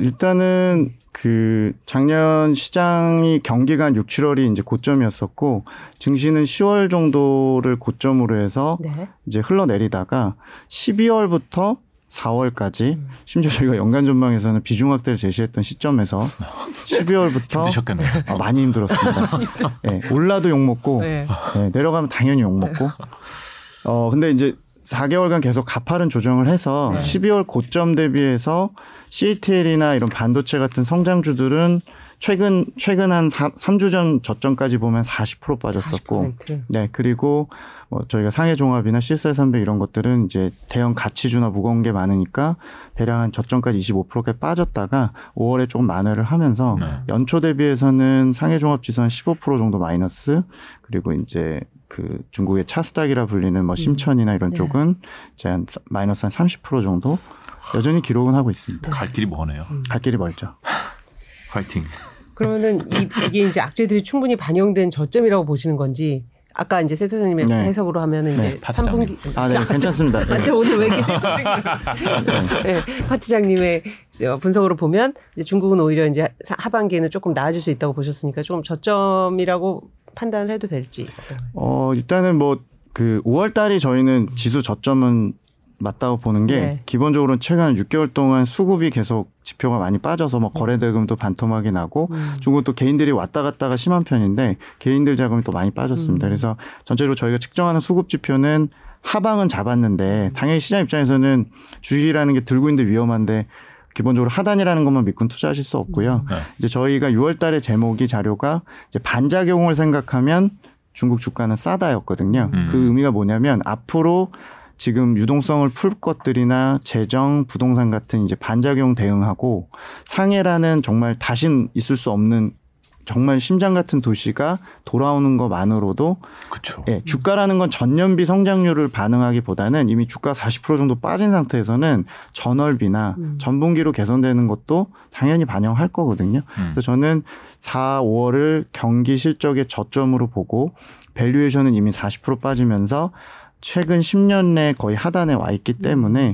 일단은 그 작년 시장이 경기가 한 6, 7월이 이제 고점이었었고 증시는 10월 정도를 고점으로 해서 이제 흘러내리다가 12월부터 4월까지 심지어 저희가 연간 전망에서는 비중 확대를 제시했던 시점에서 12월부터 힘드셨겠네요. 많이 힘들었습니다. 네, 올라도 욕먹고 네, 내려가면 당연히 욕먹고 근데 이제 4개월간 계속 가파른 조정을 해서 12월 고점 대비해서 CATL이나 이런 반도체 같은 성장주들은 최근 한 3주 전 저점까지 보면 40% 빠졌었고, 40%. 네, 그리고 저희가 상해종합이나 CSR300 이런 것들은 이제 대형 가치주나 무거운 게 많으니까 대략 한 저점까지 25%까지 빠졌다가 5월에 조금 만회를 하면서 연초 대비해서는 상해종합지수 한 15% 정도 마이너스, 그리고 이제 그 중국의 차스닥이라 불리는 뭐 심천이나 이런 쪽은 이제 한 마이너스 한 30% 정도 여전히 기록은 하고 있습니다. 갈 길이 머네요. 갈 길이 멀죠. 파이팅. 그러면은 이게 이제 악재들이 충분히 반영된 저점이라고 보시는 건지 아까 이제 세 소장님의 해석으로 하면은 이제 3분기 괜찮습니다. 네. 오늘 왜 이렇게 세 소장님? 파트장님의 분석으로 보면 이제 중국은 오히려 이제 하반기에는 조금 나아질 수 있다고 보셨으니까 좀 저점이라고 판단을 해도 될지. 일단은 뭐 그 5월 달이 저희는 지수 저점은 맞다고 보는 게 기본적으로는 최근 6개월 동안 수급이 계속 지표가 많이 빠져서 뭐 거래 대금도 반토막이 나고 중국은 또 개인들이 왔다 갔다가 심한 편인데 개인들 자금이 또 많이 빠졌습니다. 그래서 전체적으로 저희가 측정하는 수급 지표는 하방은 잡았는데 당연히 시장 입장에서는 주식이라는 게 들고 있는데 위험한데 기본적으로 하단이라는 것만 믿고는 투자하실 수 없고요. 이제 저희가 6월 달에 제목이 자료가 이제 반작용을 생각하면 중국 주가는 싸다였거든요. 그 의미가 뭐냐면 앞으로 지금 유동성을 풀 것들이나 재정, 부동산 같은 이제 반작용 대응하고 상해라는 정말 다신 있을 수 없는 정말 심장 같은 도시가 돌아오는 것만으로도 그쵸. 예, 주가라는 건 전년비 성장률을 반응하기보다는 이미 주가 40% 정도 빠진 상태에서는 전월비나 전분기로 개선되는 것도 당연히 반영할 거거든요. 그래서 저는 4, 5월을 경기 실적의 저점으로 보고 밸류에이션은 이미 40% 빠지면서 최근 10년 내 거의 하단에 와 있기 때문에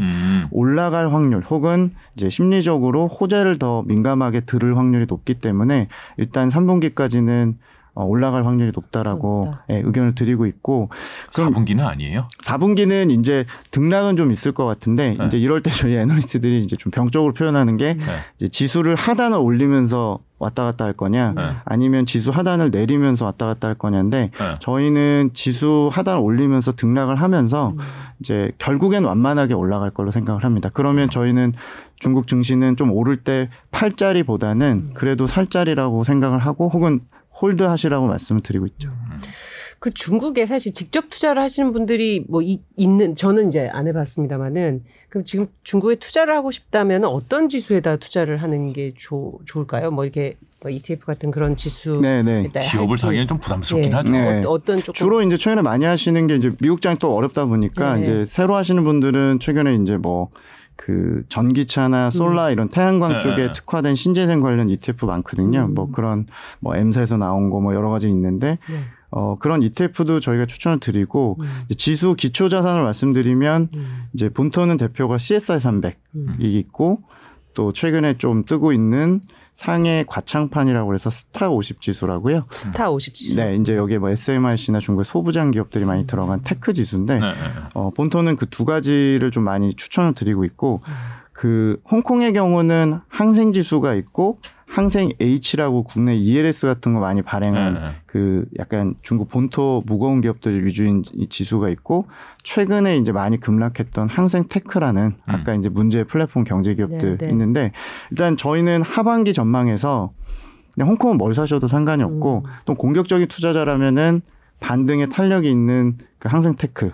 올라갈 확률 혹은 이제 심리적으로 호재를 더 민감하게 들을 확률이 높기 때문에 일단 3분기까지는 올라갈 확률이 높다라고 예, 의견을 드리고 있고. 4분기는 아니에요? 4분기는 이제 등락은 좀 있을 것 같은데 이제 이럴 때 저희 애널리스트들이 이제 좀 병적으로 표현하는 게 이제 지수를 하단을 올리면서 왔다 갔다 할 거냐 아니면 지수 하단을 내리면서 왔다 갔다 할 거냐인데 저희는 지수 하단을 올리면서 등락을 하면서 이제 결국엔 완만하게 올라갈 걸로 생각을 합니다. 그러면 저희는 중국 증시는 좀 오를 때 팔자리보다는 그래도 살자리라고 생각을 하고 혹은 홀드 하시라고 말씀을 드리고 있죠. 그 중국에 사실 직접 투자를 하시는 분들이 뭐 있는 저는 이제 안 해봤습니다만은 그럼 지금 중국에 투자를 하고 싶다면 어떤 지수에다 투자를 하는 게 좋을까요? 뭐 이렇게 ETF 같은 그런 지수 기업을 사기에는 좀 부담스럽긴 하죠. 어떤 조금 주로 이제 최근에 많이 하시는 게 이제 미국 장이 또 어렵다 보니까 이제 새로 하시는 분들은 최근에 이제 뭐 그 전기차나 솔라 이런 태양광 쪽에 특화된 신재생 관련 ETF 많거든요. 뭐 그런 뭐 M사에서 나온 거 뭐 여러 가지 있는데 그런 ETF도 저희가 추천을 드리고 지수 기초 자산을 말씀드리면 이제 본토는 대표가 CSR300이 있고 또 최근에 좀 뜨고 있는 상해 과창판이라고 해서 스타 50 지수라고요. 스타 50 지수. 네, 이제 여기에 뭐 SMIC나 중국의 소부장 기업들이 많이 들어간 테크 지수인데 본토는 그 두 가지를 좀 많이 추천을 드리고 있고 그 홍콩의 경우는 항생 지수가 있고 항생 H라고 국내 ELS 같은 거 많이 발행한 그 약간 중국 본토 무거운 기업들 위주인 이 지수가 있고 최근에 이제 많이 급락했던 항생 테크라는 아까 이제 문제의 플랫폼 경제 기업들 있는데 일단 저희는 하반기 전망에서 그냥 홍콩은 뭘 사셔도 상관이 없고 또 공격적인 투자자라면은 반등의 탄력이 있는 그 항생 테크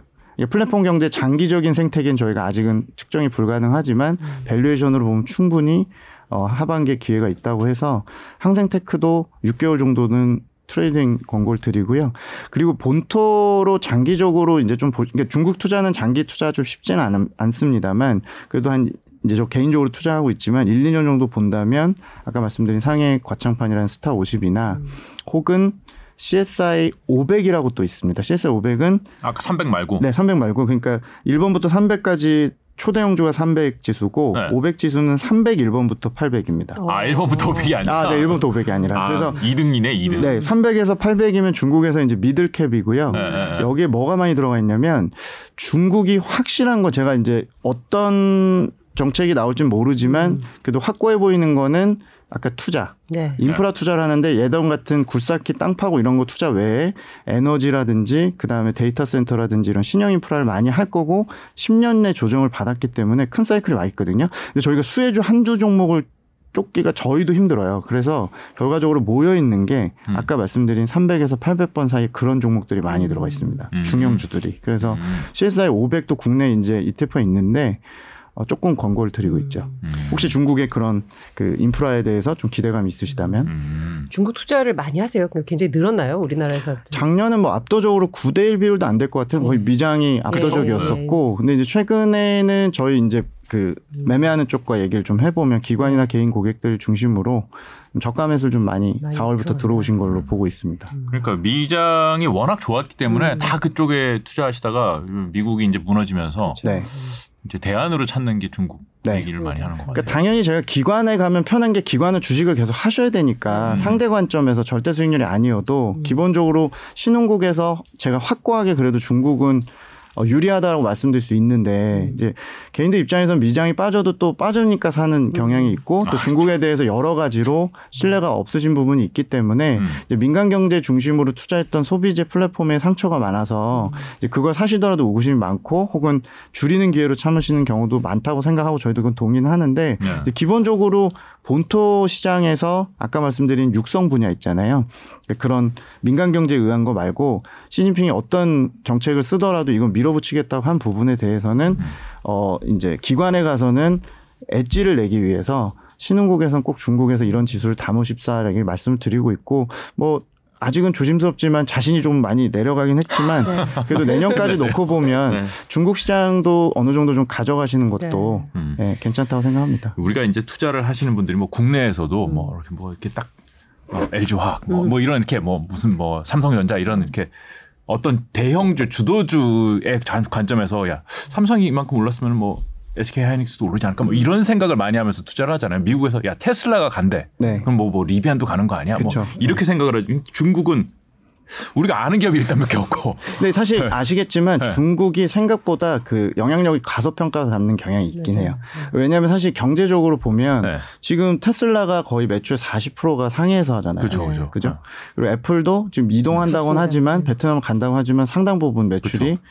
플랫폼 경제 장기적인 생태계는 저희가 아직은 측정이 불가능하지만 밸류에이션으로 보면 충분히 하반기에 기회가 있다고 해서 항생 테크도 6개월 정도는 트레이딩 권고를 드리고요. 그리고 본토로 장기적으로 이제 좀 그러니까 중국 투자는 장기 투자 좀 쉽지는 않습니다만 그래도 한 이제 저 개인적으로 투자하고 있지만 1, 2년 정도 본다면 아까 말씀드린 상해 과창판이라는 스타 50이나 혹은 CSI 500이라고 또 있습니다. CSI 500은 아까 300 말고. 네, 300 말고. 그러니까 1번부터 300까지 초대형주가 300 지수고 네. 500 지수는 301번부터 800입니다. 아, 1번부터 500이 아니라. 아, 네, 1번부터 500이 아니라. 아, 그래서 2등이네, 2등. 네, 300에서 800이면 중국에서 이제 미들캡이고요. 네. 여기에 뭐가 많이 들어가 있냐면 중국이 확실한 거 제가 이제 어떤 정책이 나올진 모르지만 그래도 확고해 보이는 거는 아까 투자, 네. 인프라 투자를 하는데 예전 같은 굴삭기 땅 파고 이런 거 투자 외에 에너지라든지 그다음에 데이터 센터라든지 이런 신형 인프라를 많이 할 거고 10년 내 조정을 받았기 때문에 큰 사이클이 와 있거든요. 근데 저희가 수혜주 한주 종목을 쫓기가 저희도 힘들어요. 그래서 결과적으로 모여 있는 게 아까 말씀드린 300에서 800번 사이 그런 종목들이 많이 들어가 있습니다. 중형주들이. 그래서 CSI 500도 국내 이제 ETF가 있는데 조금 권고를 드리고 있죠. 혹시 중국의 그런 그 인프라에 대해서 좀 기대감이 있으시다면 중국 투자를 많이 하세요? 굉장히 늘었나요? 우리나라에서 작년은 뭐 압도적으로 9:1 비율도 안 될 것 같아요. 거의 미장이 압도적이었었고, 근데 이제 최근에는 저희 이제 그 매매하는 쪽과 얘기를 좀 해보면 기관이나 개인 고객들 중심으로 저가 매수를 좀 많이 4월부터 들어오신 걸로 보고 있습니다. 그러니까 미장이 워낙 좋았기 때문에 다 그쪽에 투자하시다가 미국이 이제 무너지면서. 네. 이제 대안으로 찾는 게 중국 네. 얘기를 많이 하는 것 같아요. 그러니까 당연히 제가 기관에 가면 편한 게 기관은 주식을 계속 하셔야 되니까 상대 관점에서 절대 수익률이 아니어도 기본적으로 신흥국에서 제가 확고하게 그래도 중국은 유리하다라고 말씀드릴 수 있는데 이제 개인들 입장에서는 미장이 빠져도 또 빠지니까 사는 경향이 있고 또 중국에 대해서 여러 가지로 신뢰가 없으신 부분이 있기 때문에 이제 민간 경제 중심으로 투자했던 소비재 플랫폼에 상처가 많아서 이제 그걸 사시더라도 우구심이 많고 혹은 줄이는 기회로 참으시는 경우도 많다고 생각하고 저희도 그건 동의는 하는데 이제 기본적으로 본토 시장에서 아까 말씀드린 육성 분야 있잖아요. 그런 민간 경제에 의한 거 말고 시진핑이 어떤 정책을 쓰더라도 이건 밀어붙이겠다고 한 부분에 대해서는 이제 기관에 가서는 엣지를 내기 위해서 신흥국에서는 꼭 중국에서 이런 지수를 담으십사라고 말씀을 드리고 있고 뭐 아직은 조심스럽지만 자신이 좀 많이 내려가긴 했지만 네. 그래도 내년까지 놓고 보면 네. 중국 시장도 어느 정도 좀 가져가시는 것도 네. 네, 괜찮다고 생각합니다. 우리가 이제 투자를 하시는 분들이 뭐 국내에서도 뭐 이렇게 딱 LG화학 뭐 이런 이렇게 뭐 무슨 뭐 삼성전자 이런 이렇게 어떤 대형주 주도주의 관점에서 야 삼성이 이만큼 올랐으면 뭐 SK 하이닉스도 오르지 않을까 뭐 이런 생각을 많이 하면서 투자를 하잖아요. 미국에서 야 테슬라가 간대. 네. 그럼 뭐 리비안도 가는 거 아니야? 그쵸. 뭐 이렇게 생각을 하지. 중국은 우리가 아는 기업이 일단 몇 개 없고. 네, 사실 아시겠지만 중국이 생각보다 그 영향력이 과소평가가 담는 경향이 있긴 해요. 왜냐하면 사실 경제적으로 보면 지금 테슬라가 거의 매출 40%가 상해에서 하잖아요. 그렇죠. 그리고 애플도 지금 이동한다고는 하지만 베트남 간다고 하지만 상당 부분 매출이 그쵸.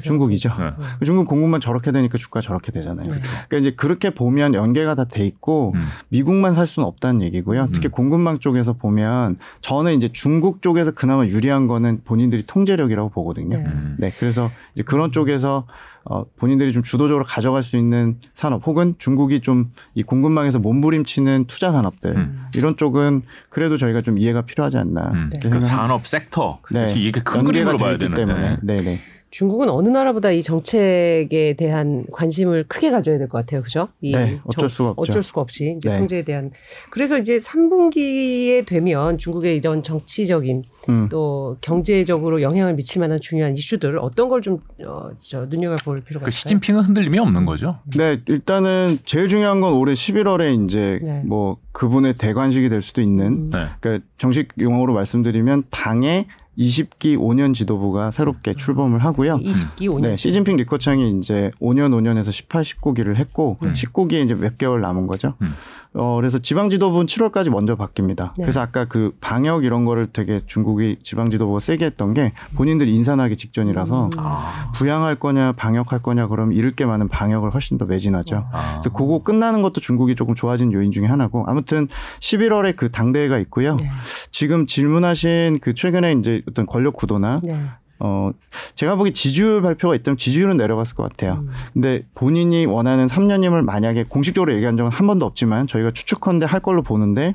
중국이죠. 네. 중국 공급만 저렇게 되니까 주가 저렇게 되잖아요. 그렇죠. 그러니까 이제 그렇게 보면 연계가 다 돼 있고 미국만 살 수는 없다는 얘기고요. 특히 공급망 쪽에서 보면 저는 이제 중국 쪽에서 그나마 유리한 거는 본인들이 통제력이라고 보거든요. 네, 그래서 이제 그런 쪽에서 본인들이 좀 주도적으로 가져갈 수 있는 산업 혹은 중국이 좀 이 공급망에서 몸부림치는 투자 산업들 이런 쪽은 그래도 저희가 좀 이해가 필요하지 않나. 그 산업 섹터 네. 이게 큰 그림으로 봐야 되기 때문에. 네. 중국은 어느 나라보다 이 정책에 대한 관심을 크게 가져야 될 것 같아요. 그죠? 네. 어쩔 수가 없죠. 어쩔 수가 없이 이제 네. 통제에 대한. 그래서 이제 3분기에 되면 중국의 이런 정치적인 또 경제적으로 영향을 미칠 만한 중요한 이슈들 어떤 걸 좀 눈여겨볼 필요가 있어요. 시진핑은 흔들림이 없는 거죠? 네. 일단은 제일 중요한 건 올해 11월에 이제 네. 뭐 그분의 대관식이 될 수도 있는 네. 그러니까 정식 용어로 말씀드리면 당의 20기 5년 지도부가 새롭게 출범을 하고요. 20기 5년. 네, 시진핑 리커창이 이제 5년에서 18, 19기를 했고 19기에 이제 몇 개월 남은 거죠. 그래서 지방 지도부는 7월까지 먼저 바뀝니다. 네. 그래서 아까 그 방역 이런 거를 되게 중국이 지방 지도부가 세게 했던 게 본인들 인산하기 직전이라서 부양할 거냐 방역할 거냐 그럼 잃을 게 많은 방역을 훨씬 더 매진하죠. 그래서 그거 끝나는 것도 중국이 조금 좋아진 요인 중에 하나고 아무튼 11월에 그 당대회가 있고요. 네. 지금 질문하신 그 최근에 이제 어떤 권력 구도나 네. 제가 보기 지지율 발표가 있다면 지지율은 내려갔을 것 같아요. 근데 본인이 원하는 3년임을 만약에 공식적으로 얘기한 적은 한 번도 없지만 저희가 추측컨대 할 걸로 보는데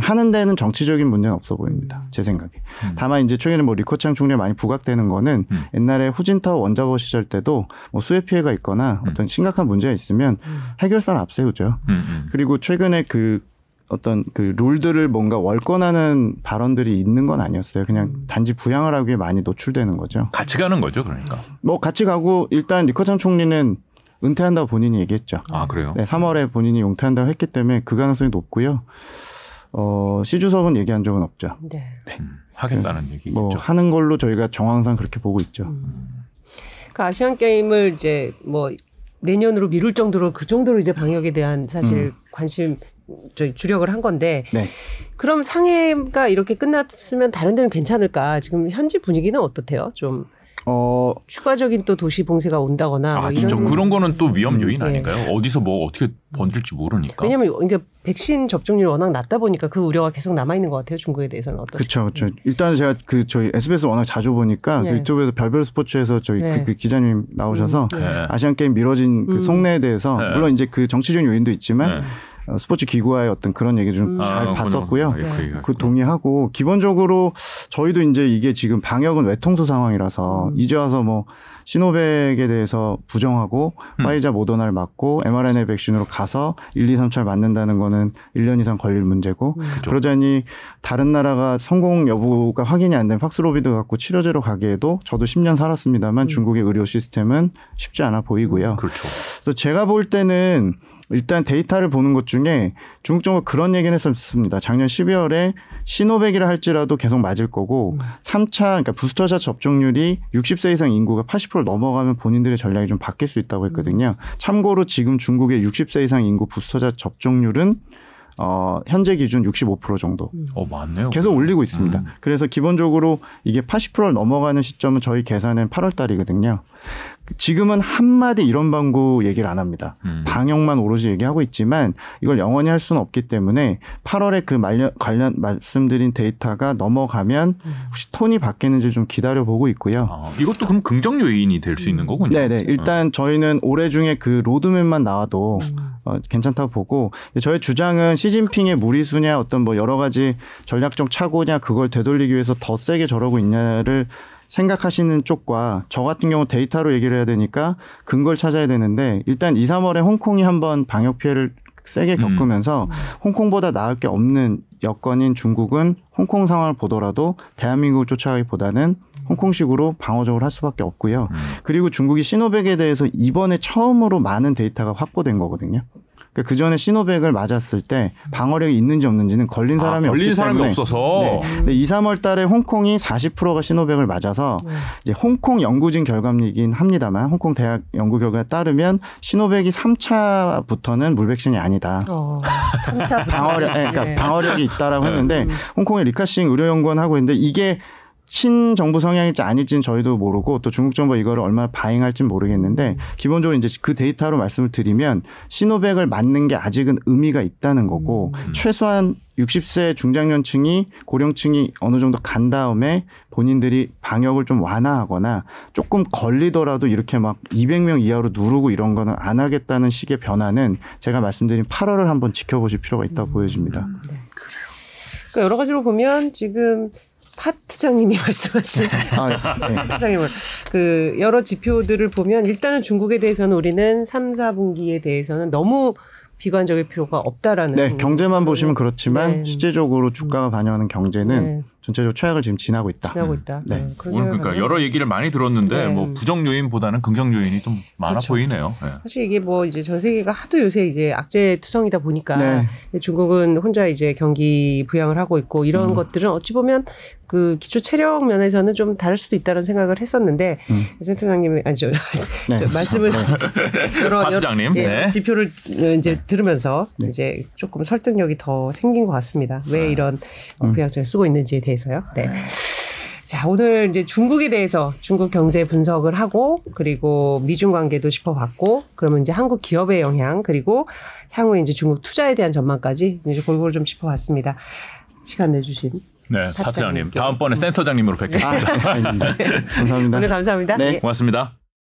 하는 데는 정치적인 문제는 없어 보입니다. 제 생각에. 다만 이제 최근에 뭐 리커창 총리가 많이 부각되는 거는 옛날에 후진타오 원자바오 시절 때도 뭐 수해 피해가 있거나 어떤 심각한 문제가 있으면 해결사를 앞세우죠. 그리고 최근에 그 어떤 그 룰들을 뭔가 월권하는 발언들이 있는 건 아니었어요. 그냥 단지 부양을 하기에 많이 노출되는 거죠. 같이 가는 거죠, 그러니까. 뭐 같이 가고 일단 리커창 총리는 은퇴한다고 본인이 얘기했죠. 아, 그래요? 네, 3월에 본인이 용퇴한다고 했기 때문에 그 가능성이 높고요. 시 주석은 얘기한 적은 없죠. 네. 네. 하겠다는 얘기겠죠. 뭐 하는 걸로 저희가 정황상 그렇게 보고 있죠. 그러니까 아시안 게임을 이제 뭐 내년으로 미룰 정도로 그 정도로 이제 방역에 대한 사실 관심 주력을 한 건데 네. 그럼 상해가 이렇게 끝났으면 다른 데는 괜찮을까? 지금 현지 분위기는 어떻대요? 좀 추가적인 또 도시 봉쇄가 온다거나 아, 뭐 진짜 이런 그런 거는 또 위험 요인 아닌가요? 네. 어디서 뭐 어떻게 번질지 모르니까. 왜냐하면 그러니까 백신 접종률이 워낙 낮다 보니까 그 우려가 계속 남아 있는 것 같아요. 중국에 대해서는 어떻게? 그렇죠, 그렇죠. 일단 제가 그 저희 SBS 워낙 자주 보니까 네. 그 유튜브에서 별별 스포츠에서 저희 네. 그 기자님 나오셔서 네. 아시안 게임 미뤄진 그 속내에 대해서 네. 물론 이제 그 정치적인 요인도 있지만. 네. 스포츠 기구와의 어떤 그런 얘기 좀 잘 봤었고요. 네. 그 동의하고 기본적으로 저희도 이제 이게 지금 방역은 외통수 상황이라서 이제 와서 뭐 시노백에 대해서 부정하고 화이자 모더나를 맞고 mRNA 백신으로 가서 1, 2, 3차를 맞는다는 거는 1년 이상 걸릴 문제고 그러자니 다른 나라가 성공 여부가 확인이 안 된 팍스로비드 갖고 치료제로 가기에도 저도 10년 살았습니다만 중국의 의료 시스템은 쉽지 않아 보이고요. 그렇죠. 그래서 제가 볼 때는 일단 데이터를 보는 것 중에 중국 정부가 그런 얘기는 했었습니다. 작년 12월에 시노백이라 할지라도 계속 맞을 거고 3차 그러니까 부스터샷 접종률이 60세 이상 인구가 80% 넘어가면 본인들의 전략이 좀 바뀔 수 있다고 했거든요. 참고로 지금 중국의 60세 이상 인구 부스터샷 접종률은 현재 기준 65% 정도. 맞네요. 계속 올리고 있습니다. 그래서 기본적으로 이게 80%를 넘어가는 시점은 저희 계산은 8월 달이거든요. 지금은 한마디 이런 방구 얘기를 안 합니다. 방역만 오로지 얘기하고 있지만 이걸 영원히 할 수는 없기 때문에 8월에 그 관련 말씀드린 데이터가 넘어가면 혹시 톤이 바뀌는지 좀 기다려보고 있고요. 아, 이것도 그럼 긍정 요인이 될 수 있는 거군요. 네네. 일단 저희는 올해 중에 그 로드맵만 나와도 괜찮다고 보고 저희 주장은 시진핑의 무리수냐 어떤 뭐 여러 가지 전략적 착오냐 그걸 되돌리기 위해서 더 세게 저러고 있냐를 생각하시는 쪽과 저 같은 경우 데이터로 얘기를 해야 되니까 근거를 찾아야 되는데 일단 2, 3월에 홍콩이 한번 방역 피해를 세게 겪으면서 홍콩보다 나을 게 없는 여건인 중국은 홍콩 상황을 보더라도 대한민국을 쫓아가기보다는 홍콩식으로 방어적으로 할 수밖에 없고요. 그리고 중국이 시노백에 대해서 이번에 처음으로 많은 데이터가 확보된 거거든요. 그러니까 그 전에 시노백을 맞았을 때 방어력이 있는지 없는지는 걸린 사람이 없기 때문에 없어서 네. 2, 3월 달에 홍콩이 40%가 시노백을 맞아서 이제 홍콩 연구진 결과이긴 합니다만 홍콩 대학 연구 결과에 따르면 시노백이 3차부터는 물백신이 아니다. 3차 방어력, 네, 그러니까 네. 방어력이 있다라고 했는데 홍콩의 리커창 의료연구원하고 있는데 이게 친정부 성향일지 아닐지는 저희도 모르고 또 중국 정부가 이거를 얼마나 바잉할지는 모르겠는데 기본적으로 이제 그 데이터로 말씀을 드리면 시노백을 맞는 게 아직은 의미가 있다는 거고 최소한 60세 중장년층이 고령층이 어느 정도 간 다음에 본인들이 방역을 좀 완화하거나 조금 걸리더라도 이렇게 막 200명 이하로 누르고 이런 거는 안 하겠다는 식의 변화는 제가 말씀드린 8월을 한번 지켜보실 필요가 있다고 보여집니다. 네. 그래요. 그러니까 여러 가지로 보면 지금 파트장님이 말씀하신 파트장님은 그 여러 지표들을 보면 일단은 중국에 대해서는 우리는 3, 4분기에 대해서는 너무 비관적일 필요가 없다라는. 네, 경제만 보시면 그렇지만 네. 실제적으로 주가가 반영하는 경제는 네. 전체적으로 최악을 지금 지나고 있다. 지나고 있다. 네. 오늘 그러니까 여러 얘기를 많이 들었는데 네. 뭐 부정 요인보다는 긍정 요인이 좀 많아 그렇죠. 보이네요. 네. 사실 이게 뭐 이제 전 세계가 하도 요새 이제 악재 투성이다 보니까 네. 중국은 혼자 이제 경기 부양을 하고 있고 이런 것들은 어찌 보면 그 기초 체력 면에서는 좀 다를 수도 있다는 생각을 했었는데 센터장님이 아니죠. 네. 말씀을 파트장님 네. 네. 지표를 이제 들으면서 네. 이제 조금 설득력이 더 생긴 것 같습니다. 왜 이런 부양책을 쓰고 있는지에 대해서요. 네. 자, 오늘 이제 중국에 대해서 중국 경제 분석을 하고 그리고 미중 관계도 짚어봤고 그러면 이제 한국 기업의 영향 그리고 향후 이제 중국 투자에 대한 전망까지 이제 골고루 좀 짚어봤습니다. 시간 내주신. 네, 파트장님. 다음번에 센터장님으로 뵙겠습니다. 아, 감사합니다. 오늘 감사합니다. 네. 고맙습니다.